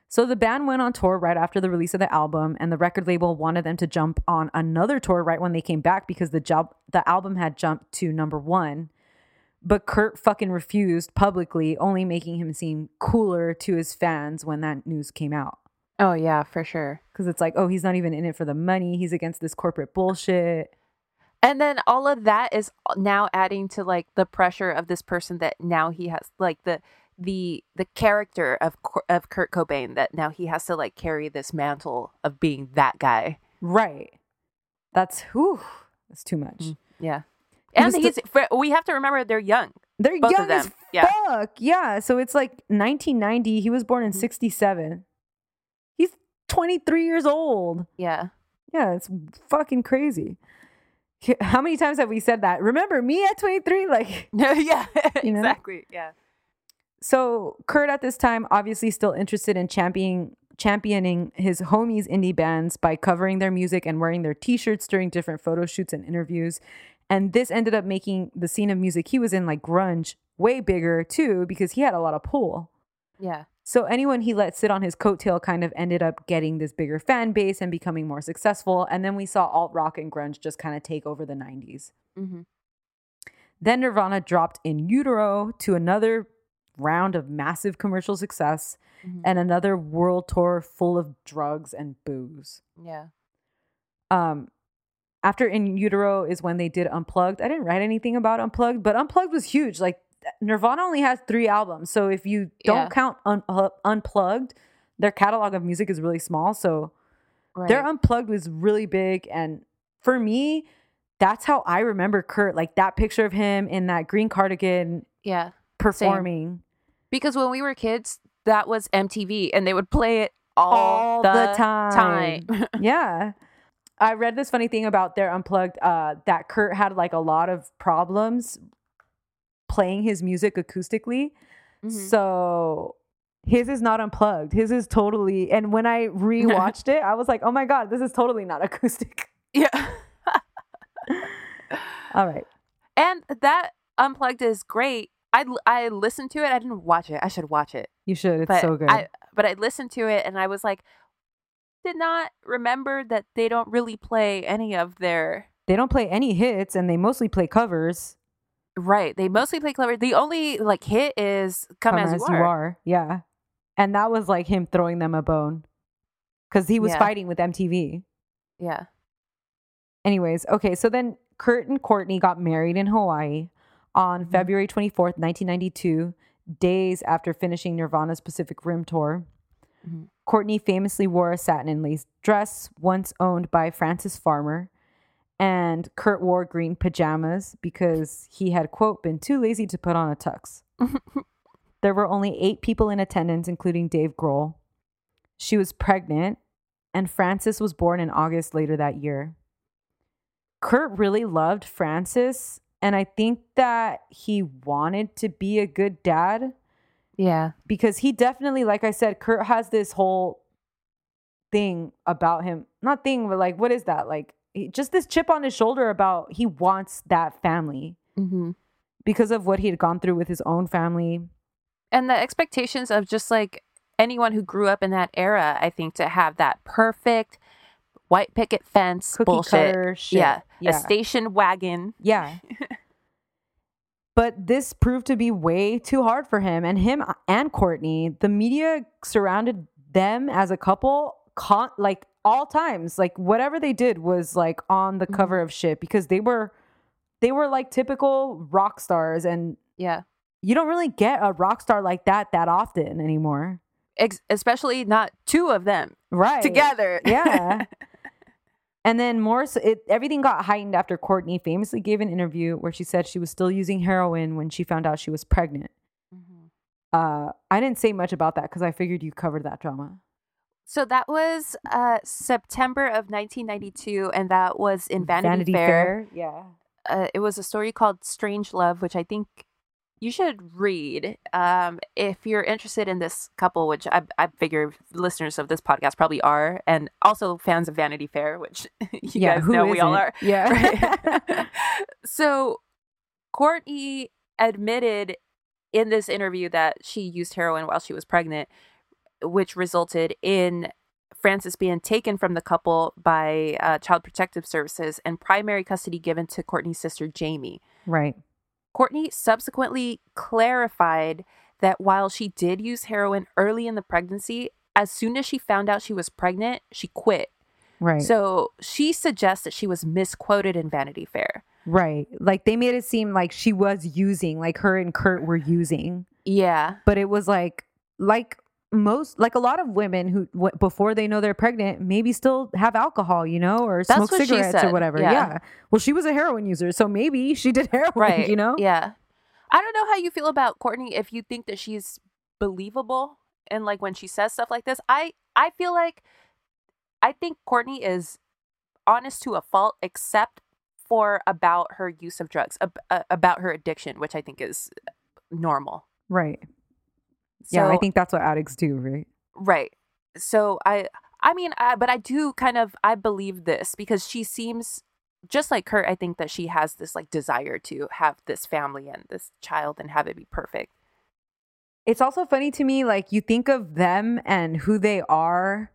So the band went on tour right after the release of the album and the record label wanted them to jump on another tour right when they came back because the album had jumped to #1. But Kurt fucking refused publicly, only making him seem cooler to his fans when that news came out. Oh, yeah, for sure. Because it's like, oh, he's not even in it for the money. He's against this corporate bullshit. And then all of that is now adding to like the pressure of this person that now he has like the character of Kurt Cobain that now he has to like carry this mantle of being that guy. Right. That's too much. Mm-hmm. Yeah. And we have to remember they're young. They're young as fuck. Yeah. Yeah. So it's like 1990. He was born in 1967. 23 years old. Yeah, it's fucking crazy. How many times have we said that? Remember me at 23? Like yeah, you know? Exactly. Yeah. So Kurt at this time obviously still interested in championing championing his homies' indie bands by covering their music and wearing their T-shirts during different photo shoots and interviews. And this ended up making the scene of music he was in, like grunge, way bigger too, because he had a lot of pull. Yeah. So anyone he let sit on his coattail kind of ended up getting this bigger fan base and becoming more successful. And then we saw alt-rock and grunge just kind of take over the 90s. Mm-hmm. Then Nirvana dropped In Utero to another round of massive commercial success and another world tour full of drugs and booze. Yeah. After In Utero is when they did Unplugged. I didn't write anything about Unplugged, but Unplugged was huge. Like, Nirvana only has 3 albums, so if you don't count Unplugged, their catalog of music is really small, so their Unplugged was really big. And for me, that's how I remember Kurt, like that picture of him in that green cardigan performing. Same. Because when we were kids, that was MTV and they would play it all the time. Yeah. I read this funny thing about their Unplugged, that Kurt had like a lot of problems playing his music acoustically. So his is not unplugged. His is totally. And when I rewatched it, I was like, oh my God, this is totally not acoustic. Yeah. All right. And that Unplugged is great. I listened to it. I didn't watch it. I should watch it. You should. It's so good. But I listened to it and I was like, did not remember that they don't really play any of their. They don't play any hits and they mostly play covers. Right. They mostly play clever. The only like hit is Come As You Are. Yeah. And that was like him throwing them a bone because he was fighting with MTV. Yeah. Anyways. Okay. So then Kurt and Courtney got married in Hawaii on February 24th, 1992, days after finishing Nirvana's Pacific Rim tour. Courtney famously wore a satin and lace dress once owned by Frances Farmer. And Kurt wore green pajamas because he had, quote, been too lazy to put on a tux. There were only 8 people in attendance, including Dave Grohl. She was pregnant, and Frances was born in August later that year. Kurt really loved Frances, and I think that he wanted to be a good dad. Yeah. Because he definitely, like I said, Kurt has this whole thing about him. Not thing, but like, what is that? Like, just this chip on his shoulder about he wants that family because of what he had gone through with his own family. And the expectations of just like anyone who grew up in that era, I think, to have that perfect white picket fence, cookie cutter shit. Yeah. A station wagon. Yeah. But this proved to be way too hard for him and Courtney. The media surrounded them as a couple all times, like whatever they did was like on the cover of shit because they were like typical rock stars, and you don't really get a rock star like that often anymore, especially not 2 of them right together. Yeah. And then more so, everything got heightened after Courtney famously gave an interview where she said she was still using heroin when she found out she was pregnant. I didn't say much about that because I figured you covered that drama. So that was September of 1992, and that was in Vanity Fair. Yeah, it was a story called "Strange Love," which I think you should read if you're interested in this couple. Which I figure listeners of this podcast probably are, and also fans of Vanity Fair, which you guys know we all are. Yeah. Right? So Courtney admitted in this interview that she used heroin while she was pregnant, which resulted in Frances being taken from the couple by Child Protective Services and primary custody given to Courtney's sister, Jamie. Right. Courtney subsequently clarified that while she did use heroin early in the pregnancy, as soon as she found out she was pregnant, she quit. Right. So she suggests that she was misquoted in Vanity Fair. Right. Like they made it seem like she was using, like her and Kurt were using. Yeah. But it was like, most like a lot of women who before they know they're pregnant maybe still have alcohol, you know, or smoke cigarettes or whatever. Yeah. Well, she was a heroin user, so maybe she did heroin, right? You know. Yeah. I don't know how you feel about Courtney, if you think that she's believable and like when she says stuff like this. I feel like I think Courtney is honest to a fault, except for about her use of drugs, about her addiction, which I think is normal. Right. So, yeah, I think that's what addicts do, right? Right. So I do kind of, I believe this because she seems just like Kurt. I think that she has this like desire to have this family and this child and have it be perfect. It's also funny to me, like you think of them and who they are,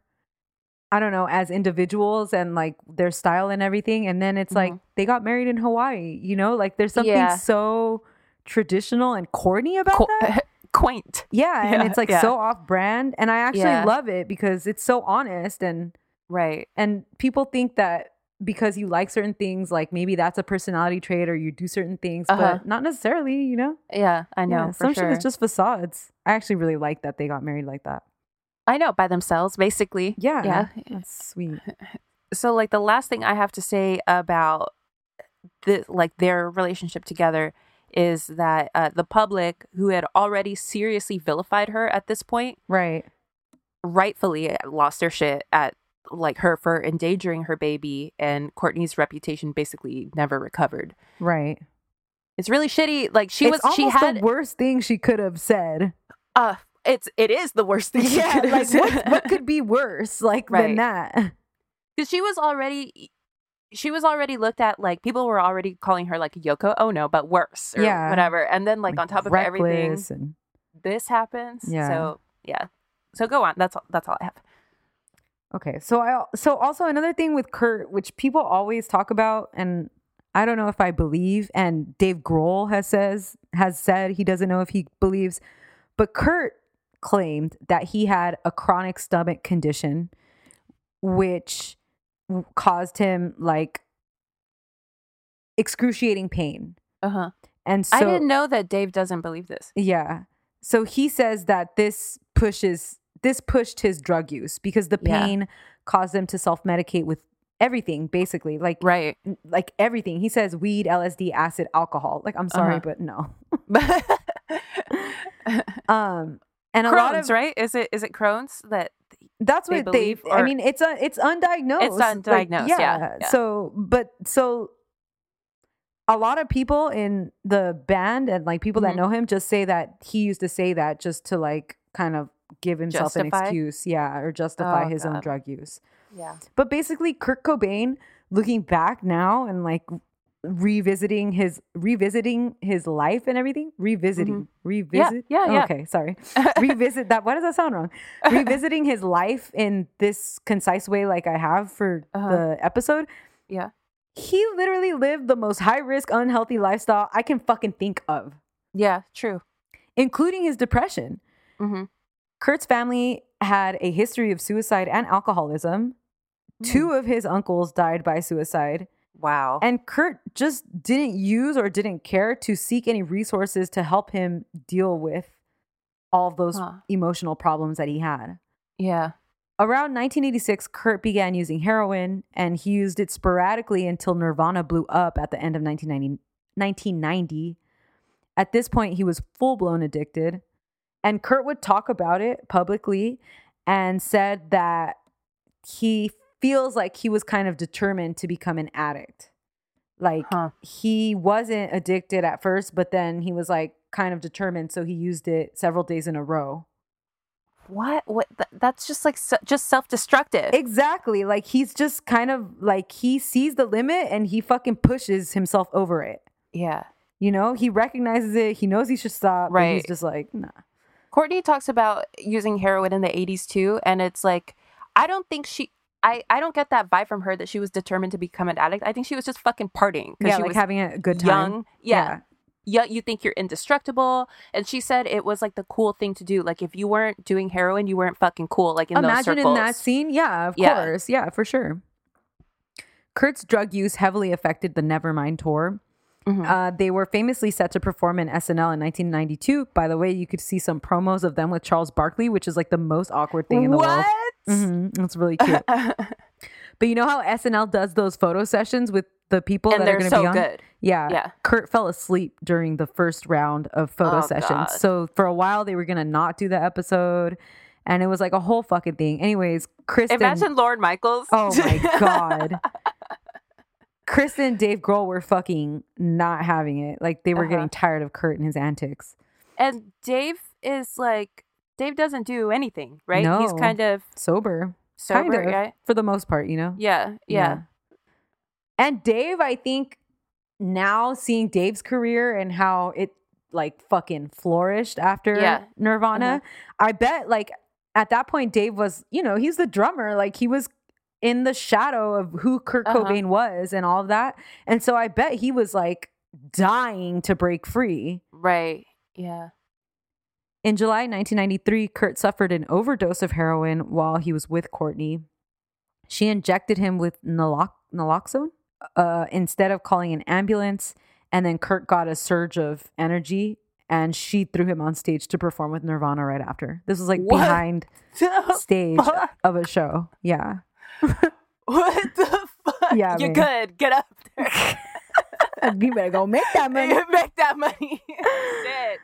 I don't know, as individuals and like their style and everything. And then it's mm-hmm. like they got married in Hawaii, you know, like there's something so traditional and corny about that. Quaint. Yeah. And it's like so off brand. And I actually love it because it's so honest and right. And people think that because you like certain things, like maybe that's a personality trait or you do certain things, but not necessarily, you know? Yeah, I know. Yeah, for some sure. Shit is just facades. I actually really like that they got married like that. I know, by themselves, basically. Yeah. Yeah. That's sweet. So like the last thing I have to say about their relationship together is that the public, who had already seriously vilified her at this point, rightfully lost their shit at like her for endangering her baby, and Courtney's reputation basically never recovered. Right. It's really shitty. Like she had the worst thing she could have said. It is the worst thing. Yeah. She could have said. What could be worse than that? Because she was already looked at, like people were already calling her like Yoko Ono, but worse or whatever. And then like on top of everything, this happens. Yeah. So go on. That's all I have. Okay. So also another thing with Kurt, which people always talk about, and I don't know if I believe, and Dave Grohl has said he doesn't know if he believes, but Kurt claimed that he had a chronic stomach condition, which caused him like excruciating pain. Uh-huh. And so I didn't know that Dave doesn't believe this. Yeah. So he says that this pushed his drug use because the pain caused him to self-medicate with everything, basically. Like like everything. He says weed, LSD, acid, alcohol. Like I'm sorry, but no. And Crohn's, a lot of right? Is it Crohn's that that's what they or, I mean, it's undiagnosed. It's undiagnosed. Like, yeah. So a lot of people in the band and like people that know him just say that he used to say that just to like kind of give himself justify? An excuse, or justify his own drug use. Yeah. But basically Kurt Cobain, looking back now and like revisiting his life and everything, revisit that. Why does that sound wrong? Revisiting his life in this concise way like I have for the episode. Yeah. He literally lived the most high-risk, unhealthy lifestyle I can fucking think of. Yeah, true. Including his depression. Mm-hmm. Kurt's family had a history of suicide and alcoholism. Mm. 2 of his uncles died by suicide. Wow. And Kurt just didn't use or didn't care to seek any resources to help him deal with all those emotional problems that he had. Yeah. Around 1986, Kurt began using heroin, and he used it sporadically until Nirvana blew up at the end of 1990. At this point, he was full-blown addicted. And Kurt would talk about it publicly and said that he feels like he was kind of determined to become an addict. Like he wasn't addicted at first, but then he was like kind of determined. So he used it several days in a row. What? That's just like just self-destructive. Exactly. Like he's just kind of like he sees the limit and he fucking pushes himself over it. Yeah. You know, he recognizes it. He knows he should stop. Right. But he's just like, nah. Courtney talks about using heroin in the 80s too, and it's like I don't think I don't get that vibe from her that she was determined to become an addict. I think she was just fucking partying because she was having a good time. Young. Yeah. You think you're indestructible, and she said it was like the cool thing to do. Like if you weren't doing heroin, you weren't fucking cool. Like in those circles. Imagine in that scene, of course, for sure. Kurt's drug use heavily affected the Nevermind tour. Mm-hmm. They were famously set to perform in SNL in 1992. By the way, you could see some promos of them with Charles Barkley, which is like the most awkward thing in the world. Mm-hmm. It's really cute. But you know how SNL does those photo sessions with the people and that are going to be on? Good. Yeah. Kurt fell asleep during the first round of photo sessions. God. So for a while, they were going to not do the episode. And it was like a whole fucking thing. Anyways, Kristen. Imagine Lorne Michaels. Oh my God. Kristen and Dave Grohl were fucking not having it. Like, they were getting tired of Kurt and his antics. And Dave is, like, Dave doesn't do anything, right? No. He's kind of sober, kind of, right? For the most part, you know? Yeah. And Dave, I think now seeing Dave's career and how it like fucking flourished after Nirvana, I bet like at that point Dave was, you know, he's the drummer, like he was in the shadow of who Kurt Cobain was and all of that. And so I bet he was like dying to break free. Right. Yeah. In July 1993, Kurt suffered an overdose of heroin while he was with Courtney. She injected him with naloxone instead of calling an ambulance. And then Kurt got a surge of energy and she threw him on stage to perform with Nirvana right after. This was like behind stage of a show. Yeah. What the fuck? Yeah, you're good. Get up there. You better go make that money. Shit.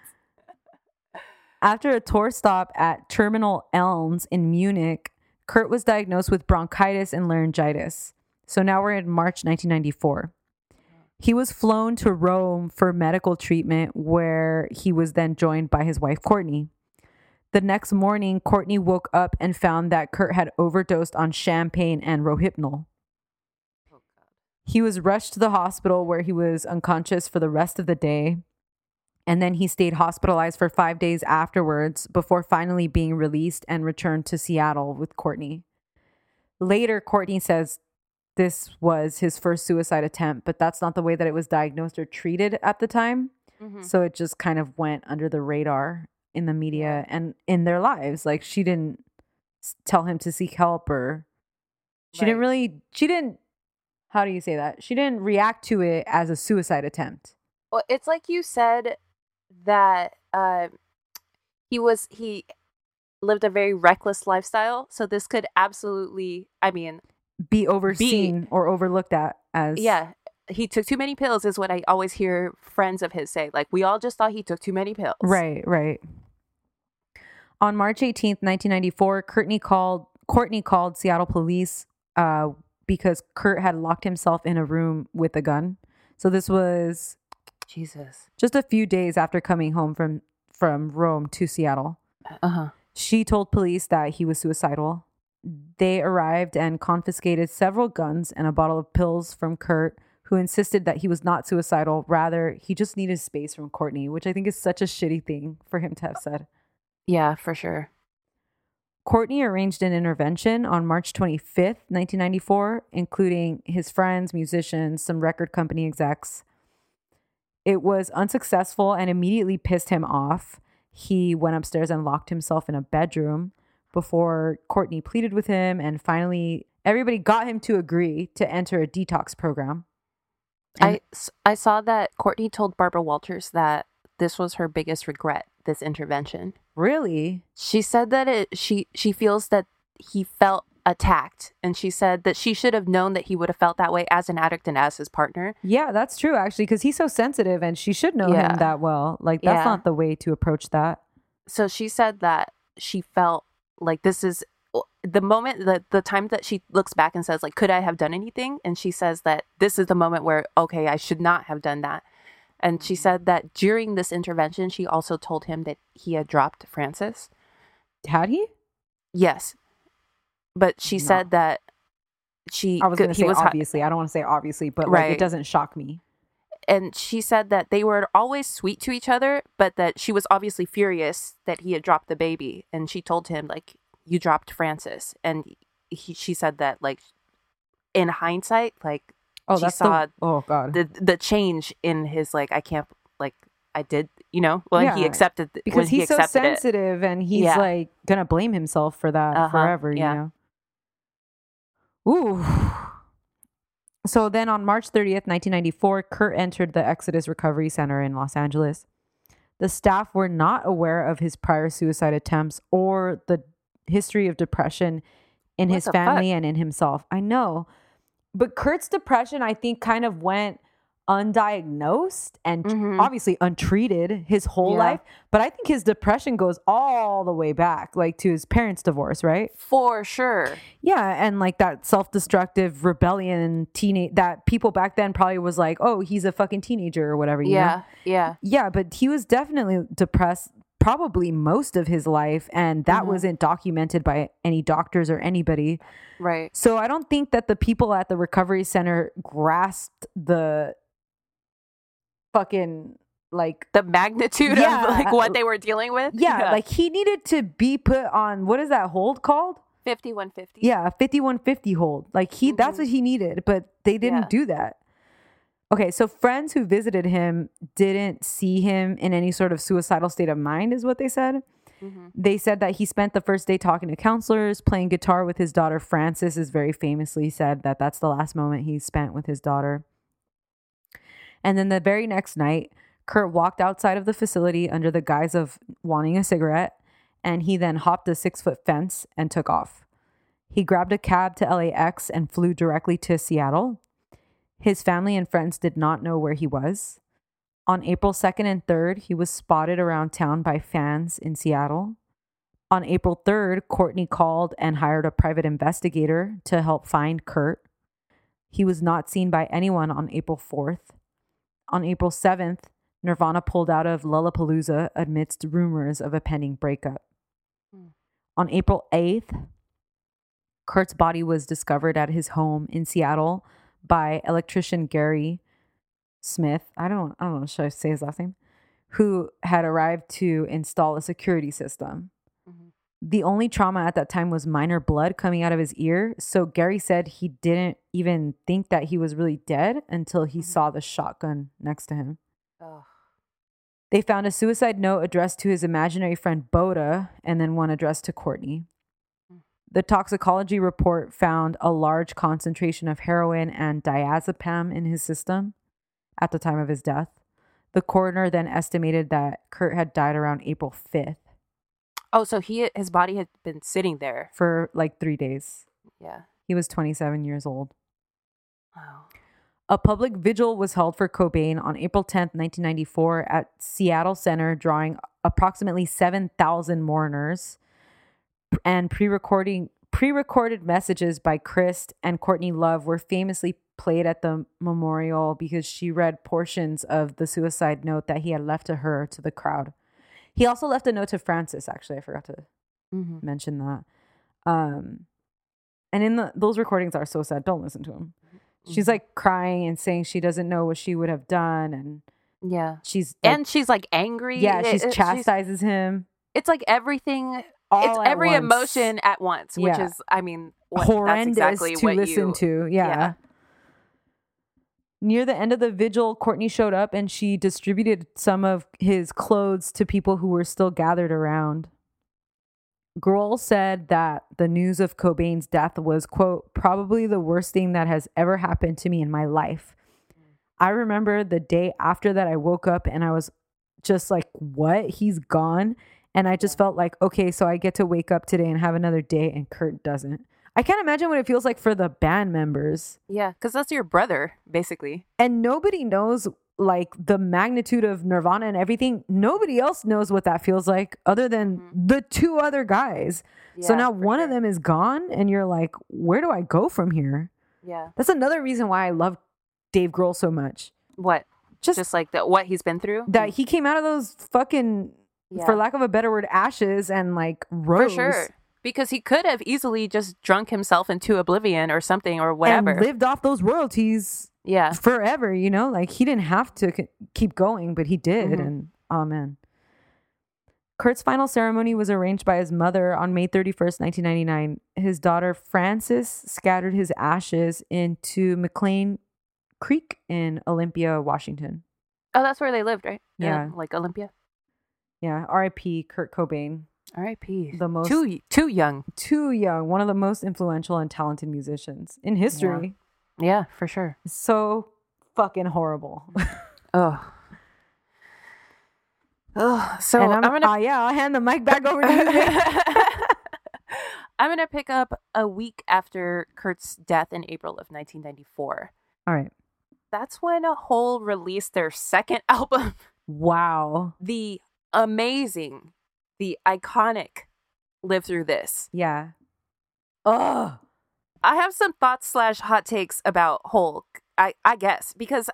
After a tour stop at Terminal Elms in Munich, Kurt was diagnosed with bronchitis and laryngitis. So now we're in March 1994. He was flown to Rome for medical treatment, where he was then joined by his wife, Courtney. The next morning, Courtney woke up and found that Kurt had overdosed on champagne and Rohypnol. Oh, God. He was rushed to the hospital where he was unconscious for the rest of the day. And then he stayed hospitalized for 5 days afterwards before finally being released and returned to Seattle with Courtney. Later, Courtney says this was his first suicide attempt, but that's not the way that it was diagnosed or treated at the time. Mm-hmm. So it just kind of went under the radar in the media and in their lives. Like, she didn't tell him to seek help, or she didn't react to it as a suicide attempt. Well, it's like you said that he lived a very reckless lifestyle, so this could absolutely be overseen or overlooked at as he took too many pills, is what I always hear friends of his say. Like, we all just thought he took too many pills. Right. On March 18th, 1994, Courtney called Seattle police because Kurt had locked himself in a room with a gun. So this was just a few days after coming home from Rome to Seattle. She told police that he was suicidal. They arrived and confiscated several guns and a bottle of pills from Kurt, who insisted that he was not suicidal. Rather, he just needed space from Courtney, which I think is such a shitty thing for him to have said. Yeah, for sure. Courtney arranged an intervention on March 25th, 1994, including his friends, musicians, some record company execs. It was unsuccessful and immediately pissed him off. He went upstairs and locked himself in a bedroom before Courtney pleaded with him, and finally everybody got him to agree to enter a detox program. And I saw that Courtney told Barbara Walters that this was her biggest regret, this intervention. Really? She said that she feels that he felt attacked, and she said that she should have known that he would have felt that way as an addict and as his partner. Yeah, that's true, actually, because he's so sensitive and she should know him that well. Like, that's not the way to approach that. So she said that she felt like this is the moment, the time that she looks back and says, like, could I have done anything? And she says that this is the moment where, okay, I should not have done that. And she said that during this intervention, she also told him that he had dropped Frances. Had he? Yes. But she said that I don't want to say obviously, but like, it doesn't shock me. And she said that they were always sweet to each other, but that she was obviously furious that he had dropped the baby. And she told him, like, you dropped Frances. And she said that, like, in hindsight, like, the change in his, like, I can't, like, I did, you know, he accepted it. Because he's so sensitive and he's like going to blame himself for that forever, you know. Ooh. So then on March 30th, 1994, Kurt entered the Exodus Recovery Center in Los Angeles. The staff were not aware of his prior suicide attempts or the history of depression in his family and in himself. I know. But Kurt's depression, I think, kind of went undiagnosed and obviously untreated his whole life. But I think his depression goes all the way back, like, to his parents' divorce, right? For sure. Yeah. And like that self-destructive rebellion teenage that people back then probably was like, oh, he's a fucking teenager or whatever. You know? Yeah. But he was definitely depressed probably most of his life, and that wasn't documented by any doctors or anybody. Right. So I don't think that the people at the recovery center grasped the fucking, like, the magnitude of like what they were dealing with. Yeah, like he needed to be put on, what is that hold called? 5150. Yeah, 5150 hold. Like he, that's what he needed, but they didn't do that. Okay, so friends who visited him didn't see him in any sort of suicidal state of mind, is what they said. Mm-hmm. They said that he spent the first day talking to counselors, playing guitar with his daughter. Frances is very famously said that that's the last moment he spent with his daughter. And then the very next night, Kurt walked outside of the facility under the guise of wanting a cigarette, and he then hopped a 6-foot fence and took off. He grabbed a cab to LAX and flew directly to Seattle. His family and friends did not know where he was. On April 2nd and 3rd, he was spotted around town by fans in Seattle. On April 3rd, Courtney called and hired a private investigator to help find Kurt. He was not seen by anyone on April 4th. On April 7th, Nirvana pulled out of Lollapalooza amidst rumors of a pending breakup. On April 8th, Kurt's body was discovered at his home in Seattle by electrician Gary Smith. I don't know, should I say his last name? Who had arrived to install a security system. Mm-hmm. The only trauma at that time was minor blood coming out of his ear. So Gary said he didn't even think that he was really dead until he saw the shotgun next to him. Oh. They found a suicide note addressed to his imaginary friend Boda, and then one addressed to Courtney. The toxicology report found a large concentration of heroin and diazepam in his system at the time of his death. The coroner then estimated that Kurt had died around April 5th. Oh, so his body had been sitting there for like 3 days. Yeah. He was 27 years old. Wow. A public vigil was held for Cobain on April 10th, 1994 at Seattle Center, drawing approximately 7,000 mourners. And pre-recorded messages by Krist and Courtney Love were famously played at the memorial because she read portions of the suicide note that he had left to her to the crowd. He also left a note to Frances, actually. I forgot to mention that. And in those recordings are so sad. Don't listen to them. Mm-hmm. She's like crying and saying she doesn't know what she would have done. And yeah, she's like, and she's like angry. Yeah, she chastises him. It's like everything. All it's every once. Emotion at once, which is, I mean, horrendous that's exactly to what listen you, to. Yeah. Near the end of the vigil, Courtney showed up and she distributed some of his clothes to people who were still gathered around. Grohl said that the news of Cobain's death was, quote, probably the worst thing that has ever happened to me in my life. I remember the day after that I woke up and I was just like, what? He's gone? And I just felt like, okay, so I get to wake up today and have another day, and Kurt doesn't. I can't imagine what it feels like for the band members. Yeah, because that's your brother, basically. And nobody knows, like, the magnitude of Nirvana and everything. Nobody else knows what that feels like other than the two other guys. Yeah, so now one of them is gone, and you're like, where do I go from here? Yeah. That's another reason why I love Dave Grohl so much. What? Just like what he's been through? That he came out of those fucking... Yeah. For lack of a better word, ashes and like rose. For sure. Because he could have easily just drunk himself into oblivion or something or whatever. And lived off those royalties forever, you know? Like he didn't have to keep going, but he did. Mm-hmm. And amen. Kurt's final ceremony was arranged by his mother on May 31st, 1999. His daughter, Frances, scattered his ashes into McLean Creek in Olympia, Washington. Oh, that's where they lived, right? Yeah. Like Olympia. Yeah, R.I.P. Kurt Cobain. R.I.P. The most too young. Too young. One of the most influential and talented musicians in history. Yeah for sure. So fucking horrible. Oh. So I'll hand the mic back over to you. I'm gonna pick up a week after Kurt's death in April of 1994. All right. That's when Hole released their second album. Wow. The amazing, the iconic Live Through This. Yeah. Ugh. I have some thoughts / hot takes about Hole, I guess, because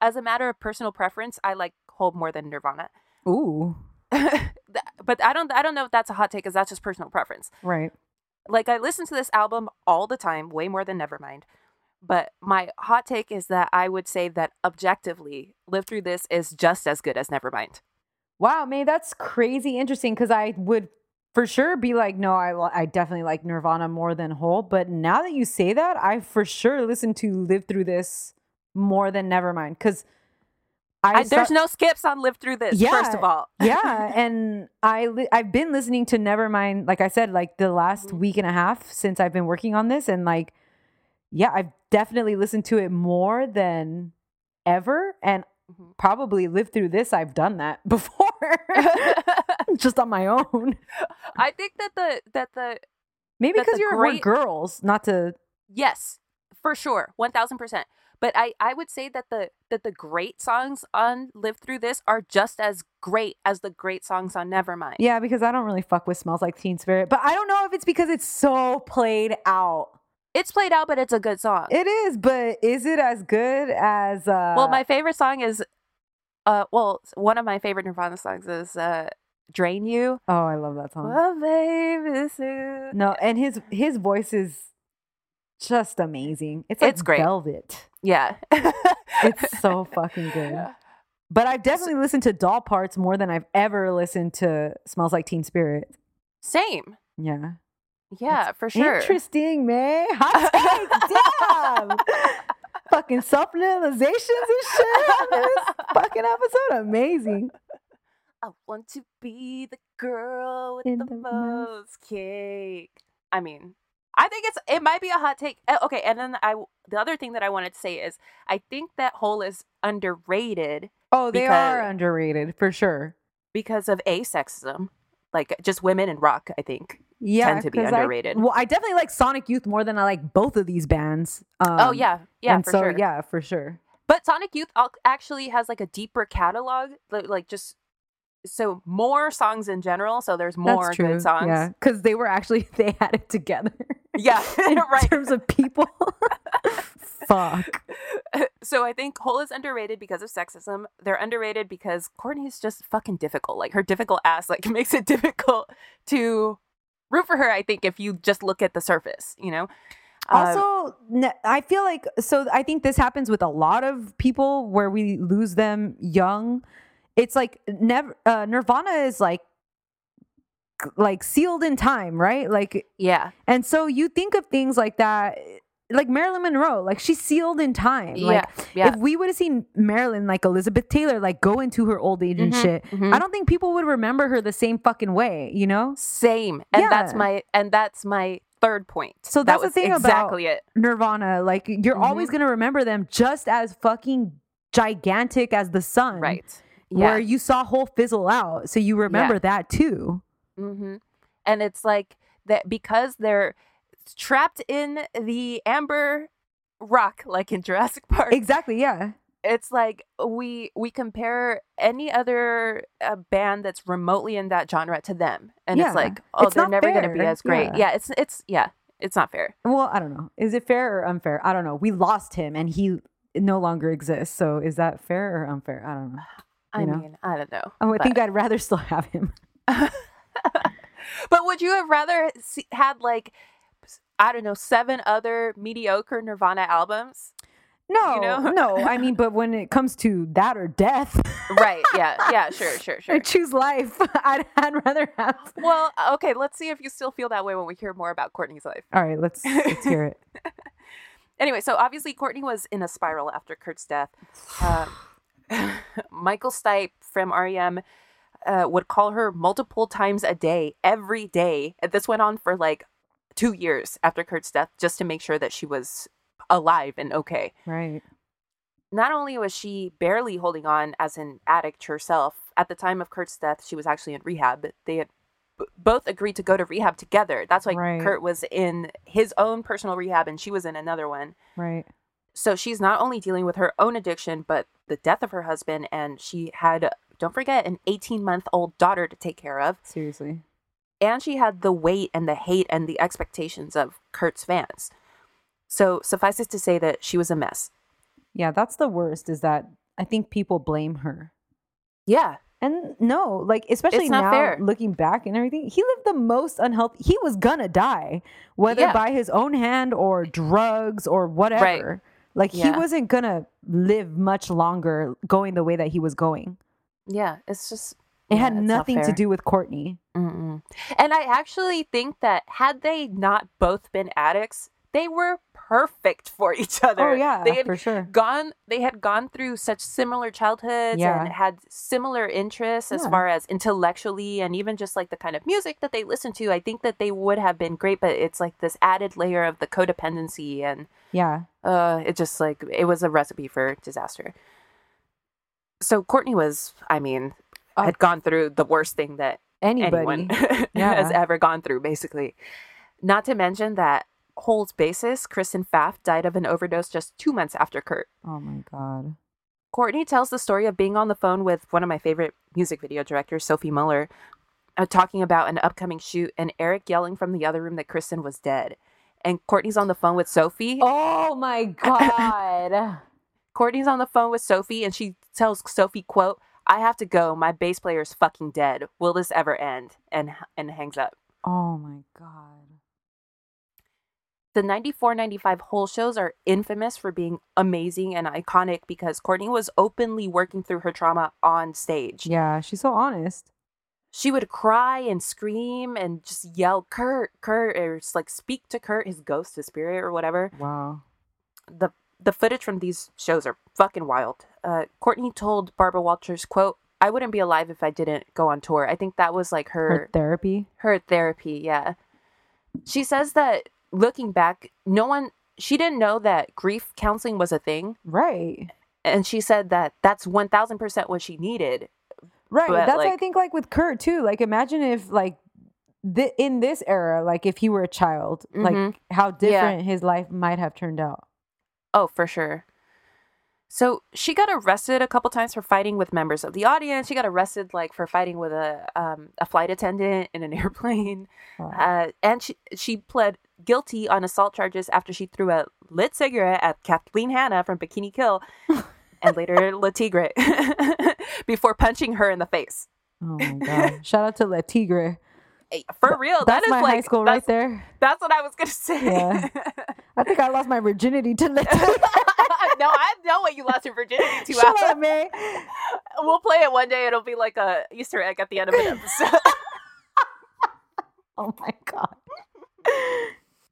as a matter of personal preference, I like Hole more than Nirvana. Ooh. But I don't know if that's a hot take, because that's just personal preference. Right. Like, I listen to this album all the time, way more than Nevermind. But my hot take is that I would say that objectively, Live Through This is just as good as Nevermind. Wow, man, that's crazy interesting, because I would for sure be like, no, I definitely like Nirvana more than Hole. But now that you say that, I for sure listen to Live Through This more than Nevermind, because there's no skips on Live Through This, yeah, first of all. Yeah, and I've been listening to Nevermind, like I said, like the last week and a half since I've been working on this, and like, yeah, I've definitely listened to it more than ever, and probably Live Through This, I've done that before, just on my own. I think that the maybe because we're girls, not to... Yes, for sure, 1,000%. But I would say that the great songs on Live Through This are just as great as the great songs on Nevermind. Yeah, because I don't really fuck with Smells Like Teen Spirit. But I don't know if it's because it's so played out. It's played out, but it's a good song. It is, but is it as good as... Well, my favorite song is... well, one of my favorite Nirvana songs is Drain You. Oh, I love that song. Oh, baby, Sue. No, and his voice is... just amazing. It's like, it's great. Velvet. Yeah. It's so fucking good. Yeah. But I've definitely listened to Doll Parts more than I've ever listened to Smells Like Teen Spirit. Same. Yeah. Yeah, that's for sure. Interesting, man. Hot take. Damn. Fucking self-realizations and shit. This fucking episode. Amazing. I want to be the girl with the most cake. I mean... I think it might be a hot take. Okay, and then the other thing that I wanted to say is I think that Hole is underrated. Oh, they are underrated for sure. Because of asexism. Like, just women in rock, I think, tend to be underrated. I definitely like Sonic Youth more than I like both of these bands. Oh, yeah. Yeah, for sure. Yeah, for sure. But Sonic Youth actually has, like, a deeper catalog. Like, just... so more songs in general, so there's more good songs. Yeah, because they had it together. Yeah, right. In terms of people. Fuck. So I think Hole is underrated because of sexism. They're underrated because Courtney's just fucking difficult. Like, her difficult ass, like, makes it difficult to root for her, I think, if you just look at the surface, you know? Also, I feel like, so I think this happens with a lot of people where we lose them young. It's like Nirvana is like sealed in time, right? Like, yeah. And so you think of things like that, like Marilyn Monroe, like she's sealed in time. Yeah. Like, yeah. If we would have seen Marilyn, like Elizabeth Taylor, like go into her old age and shit, I don't think people would remember her the same fucking way, you know? Same. And yeah. that's my third point. So that's the thing exactly about Nirvana. Like, you're always going to remember them just as fucking gigantic as the sun. Right. Yeah. Where you saw Hole fizzle out, so you remember that too. And it's like that because they're trapped in the amber rock, like in Jurassic Park. Exactly. Yeah. It's like we compare any other band that's remotely in that genre to them, and it's like, oh, they're never going to be as great. Yeah. It's not fair. Well, I don't know. Is it fair or unfair? I don't know. We lost him, and he no longer exists. So is that fair or unfair? I don't know. I mean, I don't know. I think I'd rather still have him. But would you have rather had, like, I don't know, 7 other mediocre Nirvana albums? No, you know? No. I mean, but when it comes to that or death. Right. Yeah. Yeah. Sure. I choose life. I'd rather have. Well, okay. Let's see if you still feel that way when we hear more about Courtney's life. All right. Let's hear it. Anyway, so obviously Courtney was in a spiral after Kurt's death. Michael Stipe from REM would call her multiple times a day, every day. This went on for like 2 years after Kurt's death, just to make sure that she was alive and okay. Right. Not only was she barely holding on as an addict herself, at the time of Kurt's death, she was actually in rehab. They had both agreed to go to rehab together. That's why Kurt was in his own personal rehab and she was in another one. Right. So she's not only dealing with her own addiction, but the death of her husband. And she had, don't forget, an 18-month-old daughter to take care of. Seriously. And she had the weight and the hate and the expectations of Kurt's fans. So suffice it to say that she was a mess. Yeah, that's the worst, is that I think people blame her. Yeah, And no, like, especially now fair. Looking back and everything, he lived the most unhealthy. He was gonna die, whether by his own hand or drugs or whatever. Right. Like, he wasn't gonna live much longer going the way that he was going. Yeah, it's just... It had nothing to do with Courtney. Mm-mm. And I actually think that had they not both been addicts, they were perfect for each other. Oh, yeah, they had for sure. They had gone through such similar childhoods and had similar interests as far as intellectually and even just like the kind of music that they listened to. I think that they would have been great, but it's like this added layer of the codependency and it just like, it was a recipe for disaster. So Courtney was, I mean... had gone through the worst thing that anyone has ever gone through, basically. Not to mention that Hole's bassist, Kristen Pfaff, died of an overdose just 2 months after Kurt. Oh, my God. Courtney tells the story of being on the phone with one of my favorite music video directors, Sophie Muller, talking about an upcoming shoot, and Eric yelling from the other room that Kristen was dead. And Courtney's on the phone with Sophie. Oh, my God. Courtney's on the phone with Sophie, and she tells Sophie, quote, "I have to go. My bass player is fucking dead. Will this ever end?" And hangs up. Oh, my God. The 94-95 Hole shows are infamous for being amazing and iconic because Courtney was openly working through her trauma on stage. Yeah, she's so honest. She would cry and scream and just yell, Kurt, or just, like, speak to Kurt, his ghost, his spirit, or whatever. Wow. The footage from these shows are fucking wild. Courtney told Barbara Walters, quote, "I wouldn't be alive if I didn't go on tour." I think that was like her therapy. Her therapy, yeah. She says that looking back, she didn't know that grief counseling was a thing. Right. And she said that that's 1,000% what she needed. Right. But that's like, I think like with Kurt too. Like imagine if like in this era, like if he were a child, like how different his life might have turned out. Oh, for sure. So she got arrested a couple times for fighting with members of the audience. She got arrested like for fighting with a flight attendant in an airplane. Wow. And she pled guilty on assault charges after she threw a lit cigarette at Kathleen Hanna from Bikini Kill and later Le Tigre before punching her in the face. Oh, my God. Shout out to Le Tigre. For real, that's my high school right there. That's what I was gonna say. Yeah. I think I lost my virginity to Le Tigre. No, I know what you lost your virginity to. Shut up, man. We'll play it one day. It'll be like a Easter egg at the end of an episode. Oh my God.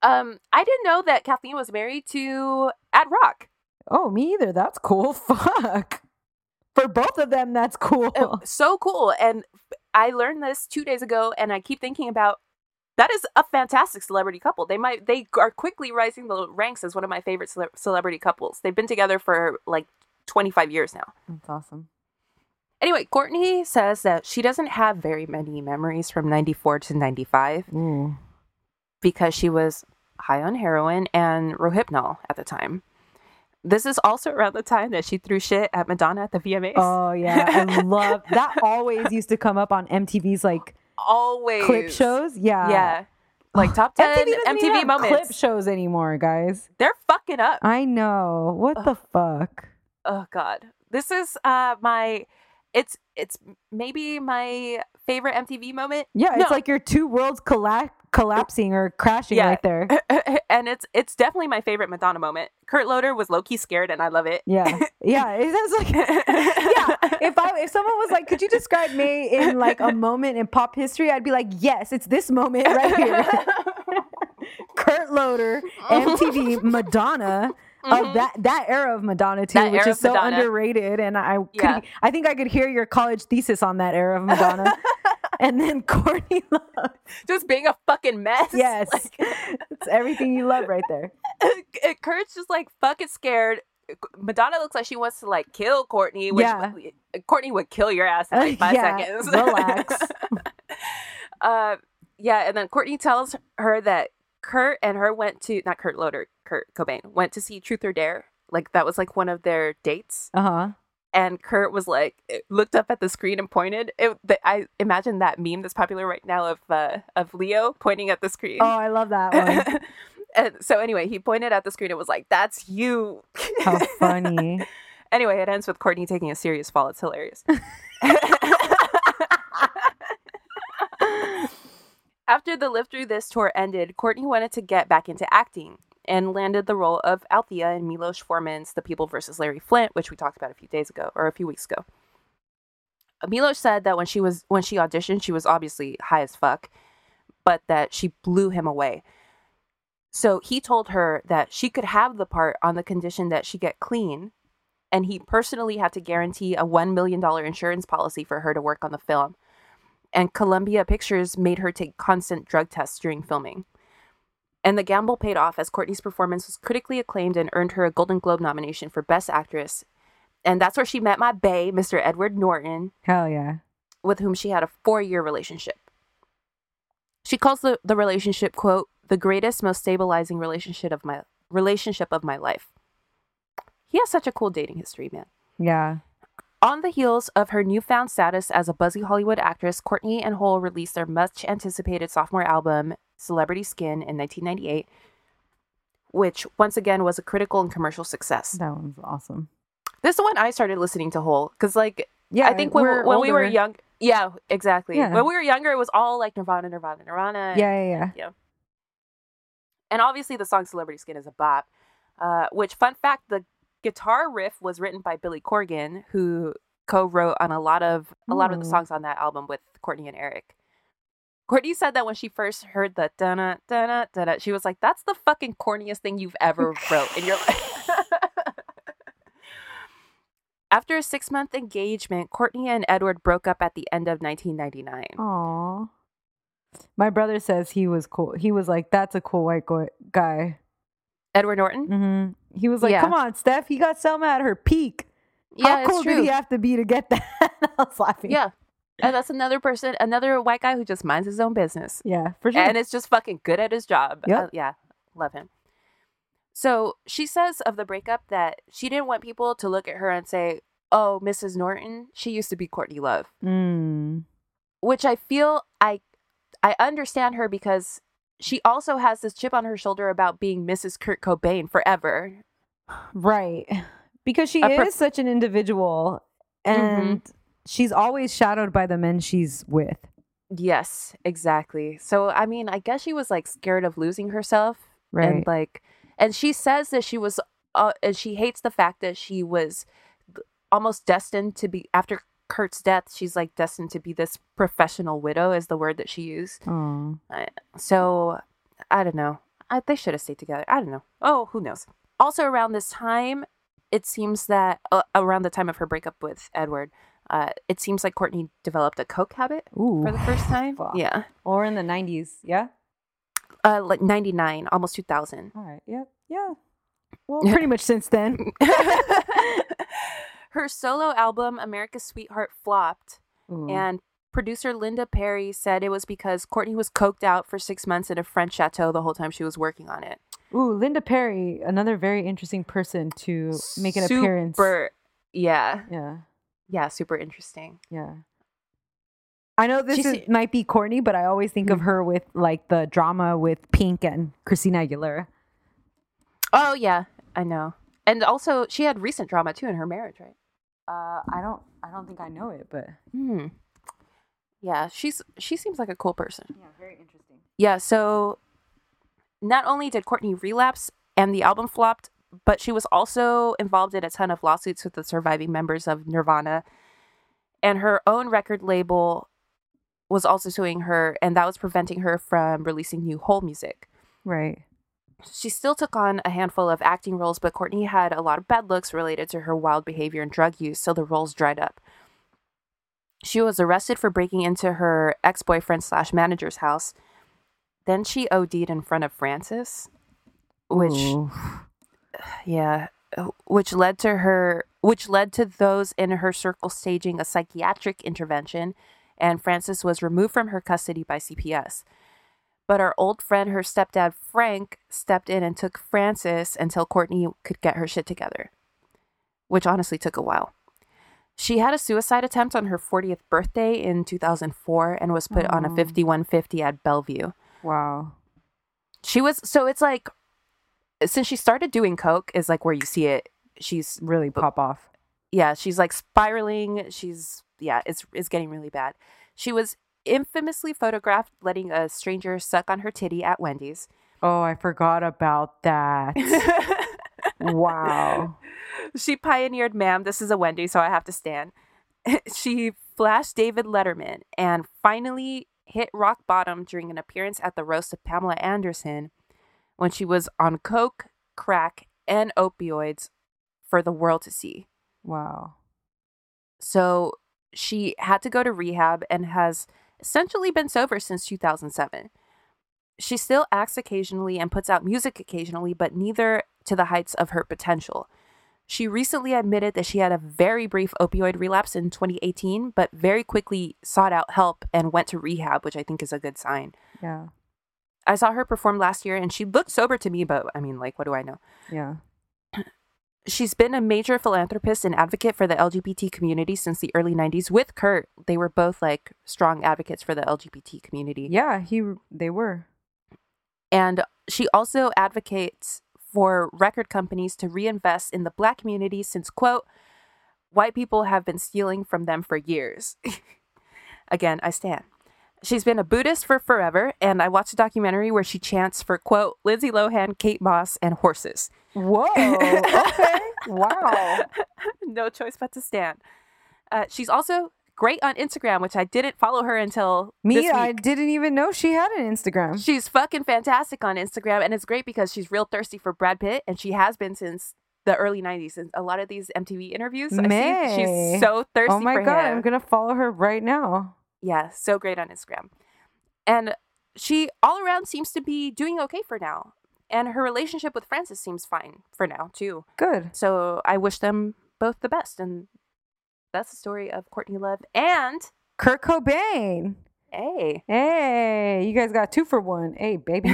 I didn't know that Kathleen was married to Ad Rock. Oh, me either. That's cool. Fuck. For both of them, that's cool. So cool. And I learned this 2 days ago, and I keep thinking about that is a fantastic celebrity couple. They are quickly rising the ranks as one of my favorite celebrity couples. They've been together for like 25 years now. That's awesome. Anyway, Courtney says that she doesn't have very many memories from 94 to 95 because she was high on heroin and Rohypnol at the time. This is also around the time that she threw shit at Madonna at the VMAs. Oh, yeah. I love that. Always used to come up on MTV's like always clip shows. Yeah. Yeah. Like top 10 MTV moments. Clip shows anymore, guys. They're fucking up. I know. What the fuck? Oh, God. This is it's maybe my favorite MTV moment. Yeah. It's like your two worlds collapsing or crashing right there. And it's definitely my favorite Madonna moment. Kurt Loder was low-key scared and I love it. Yeah It was like if someone was like, could you describe me in like a moment in pop history, I'd be like, yes, it's this moment right here. Kurt Loder, MTV, Madonna. Of that era of Madonna too, which is so underrated, and I think I could hear your college thesis on that era of Madonna. And then Courtney Love, just being a fucking mess. Yes, like, it's everything you love right there. Kurt's just like fucking scared. Madonna looks like she wants to like kill Courtney. Which Courtney would kill your ass in like 5 seconds. Relax. And then Courtney tells her that Kurt and her went to not Kurt Loder. Kurt Cobain went to see Truth or Dare. Like that was like one of their dates. And Kurt was like looked up at the screen and pointed. I imagine that meme that's popular right now of Leo pointing at the screen. Oh, I love that one. And so anyway, he pointed at the screen and was like, "That's you." How funny. Anyway, it ends with Courtney taking a serious fall. It's hilarious. After the Live Through This tour ended, Courtney wanted to get back into acting and landed the role of Althea in Milos Forman's The People vs. Larry Flint, which we talked about a few weeks ago. Milos said that when she auditioned, she was obviously high as fuck, but that she blew him away. So he told her that she could have the part on the condition that she get clean, and he personally had to guarantee a $1 million insurance policy for her to work on the film. And Columbia Pictures made her take constant drug tests during filming. And the gamble paid off, as Courtney's performance was critically acclaimed and earned her a Golden Globe nomination for Best Actress. And that's where she met my bae, Mr. Edward Norton. Hell yeah. With whom she had a 4-year relationship. She calls the relationship, quote, the greatest, most stabilizing relationship of my life. He has such a cool dating history, man. Yeah. On the heels of her newfound status as a buzzy Hollywood actress, Courtney and Hole released their much-anticipated sophomore album, Celebrity Skin, in 1998, which, once again, was a critical and commercial success. That one's awesome. This is when I started listening to Hole, because, like, yeah, I think when we were young... Yeah, exactly. Yeah. When we were younger, it was all, like, Nirvana. And, yeah. And obviously, the song Celebrity Skin is a bop, which, fun fact, the guitar riff was written by Billy Corgan, who co-wrote on a lot of the songs on that album with Courtney and Eric. Courtney said that when she first heard the da-na, da-na, da-na, she was like, that's the fucking corniest thing you've ever wrote in your life. After a 6-month engagement, Courtney and Edward broke up at the end of 1999. Aww. My brother says he was cool. He was like, that's a cool white guy. Edward Norton? Mm-hmm. He was like, yeah. Come on, Steph. He got Selma at her peak. Yeah, how cool did he have to be to get that? I was laughing. Yeah. And that's another white guy who just minds his own business. Yeah, for sure. And is just fucking good at his job. Yep. Yeah. Love him. So she says of the breakup that she didn't want people to look at her and say, oh, Mrs. Norton, she used to be Courtney Love. Mm. Which I feel I understand her, because she also has this chip on her shoulder about being Mrs. Kurt Cobain forever. Right. Because she is such an individual, and mm-hmm. she's always shadowed by the men she's with. Yes, exactly. So, I mean, I guess she was like scared of losing herself. Right. And and she says that she was, and she hates the fact that she was almost destined to be, after Kurt's death, she's like destined to be this professional widow, is the word that she used. So I don't know, they should have stayed together. I don't know. Oh, who knows? Also, around this time, it seems that around the time of her breakup with Edward, it seems like Courtney developed a coke habit. Ooh. For the first time. Fuck. Yeah, or in the 90s. Yeah, like 99, almost 2000. All right. Yep. Yeah. Well, pretty much since then. Her solo album, America's Sweetheart, flopped. Ooh. And producer Linda Perry said it was because Courtney was coked out for 6 months in a French chateau the whole time she was working on it. Ooh, Linda Perry, another very interesting person to make an appearance. Yeah. Yeah. Yeah, super interesting. Yeah. I know this might be corny, but I always think of her with, like, the drama with Pink and Christina Aguilera. Oh, yeah. I know. And also, she had recent drama, too, in her marriage, right? I don't think I know it, but yeah, she seems like a cool person. Yeah, very interesting. Yeah, so not only did Courtney relapse and the album flopped, but she was also involved in a ton of lawsuits with the surviving members of Nirvana, and her own record label was also suing her, and that was preventing her from releasing new Hole music. Right. She still took on a handful of acting roles, but Courtney had a lot of bad looks related to her wild behavior and drug use, so the roles dried up. She was arrested for breaking into her ex-boyfriend/manager's house. Then she OD'd in front of Frances, which led to those in her circle staging a psychiatric intervention, and Frances was removed from her custody by CPS. But our old friend, her stepdad, Frank, stepped in and took Frances until Courtney could get her shit together, which honestly took a while. She had a suicide attempt on her 40th birthday in 2004 and was put on a 5150 at Bellevue. Wow. So it's like, since she started doing coke is like where you see it. She's really pop off. Yeah, she's like spiraling. It's getting really bad. She was infamously photographed letting a stranger suck on her titty at Wendy's. Oh, I forgot about that. Wow. She pioneered, ma'am, this is a Wendy, so I have to stand. She flashed David Letterman and finally hit rock bottom during an appearance at the roast of Pamela Anderson when she was on coke, crack, and opioids for the world to see. Wow. So she had to go to rehab and has essentially been sober since 2007. She still acts occasionally and puts out music occasionally, but neither to the heights of her potential. She recently admitted that she had a very brief opioid relapse in 2018, but very quickly sought out help and went to rehab, which I think is a good sign. Yeah. I saw her perform last year and she looked sober to me, but I mean, like, what do I know? Yeah. She's been a major philanthropist and advocate for the LGBT community since the early 90s. With Kurt, they were both like strong advocates for the LGBT community. Yeah, they were. And she also advocates for record companies to reinvest in the Black community since, quote, white people have been stealing from them for years. Again, I stand. She's been a Buddhist for forever, and I watched a documentary where she chants for, quote, Lindsay Lohan, Kate Moss, and horses. Whoa, okay, wow. No choice but to stand. She's also great on Instagram, which I didn't follow her until this week. I didn't even know she had an Instagram. She's fucking fantastic on Instagram, and it's great because she's real thirsty for Brad Pitt, and she has been since the early 90s. And a lot of these MTV interviews, I see she's so thirsty for him. Oh my God, I'm going to follow her right now. Yeah, so great on Instagram. And she all around seems to be doing okay for now. And her relationship with Frances seems fine for now, too. Good. So I wish them both the best. And that's the story of Courtney Love and Kurt Cobain. Hey. Hey, you guys got 2 for 1. Hey, baby.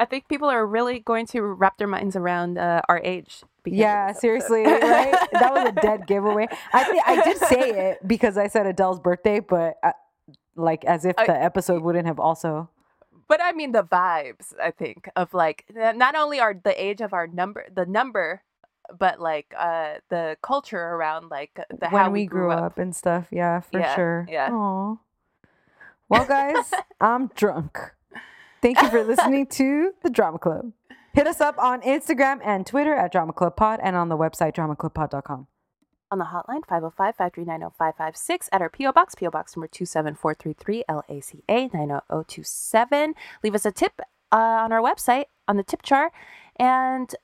I think people are really going to wrap their minds around our age. Yeah, seriously, right? That was a dead giveaway. I did say it because I said Adele's birthday, but as if the episode wouldn't have also. But I mean the vibes, I think, of like not only are the age of our number, but like the culture around like the when how we grew up and stuff. Yeah, sure. Yeah. Aww. Well, guys, I'm drunk. Thank you for listening to the Drama Club. Hit us up on Instagram and Twitter at Drama Club Pod and on the website dramaclubpod.com. On the hotline, 505-539-0556 at our P.O. Box, P.O. Box number 27433 LACA 90027. Leave us a tip on our website, on the tip jar. And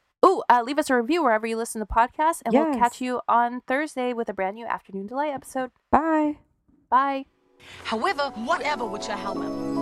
leave us a review wherever you listen to podcasts. And We'll catch you on Thursday with a brand new Afternoon Delay episode. Bye. Bye. However, whatever with your helmet.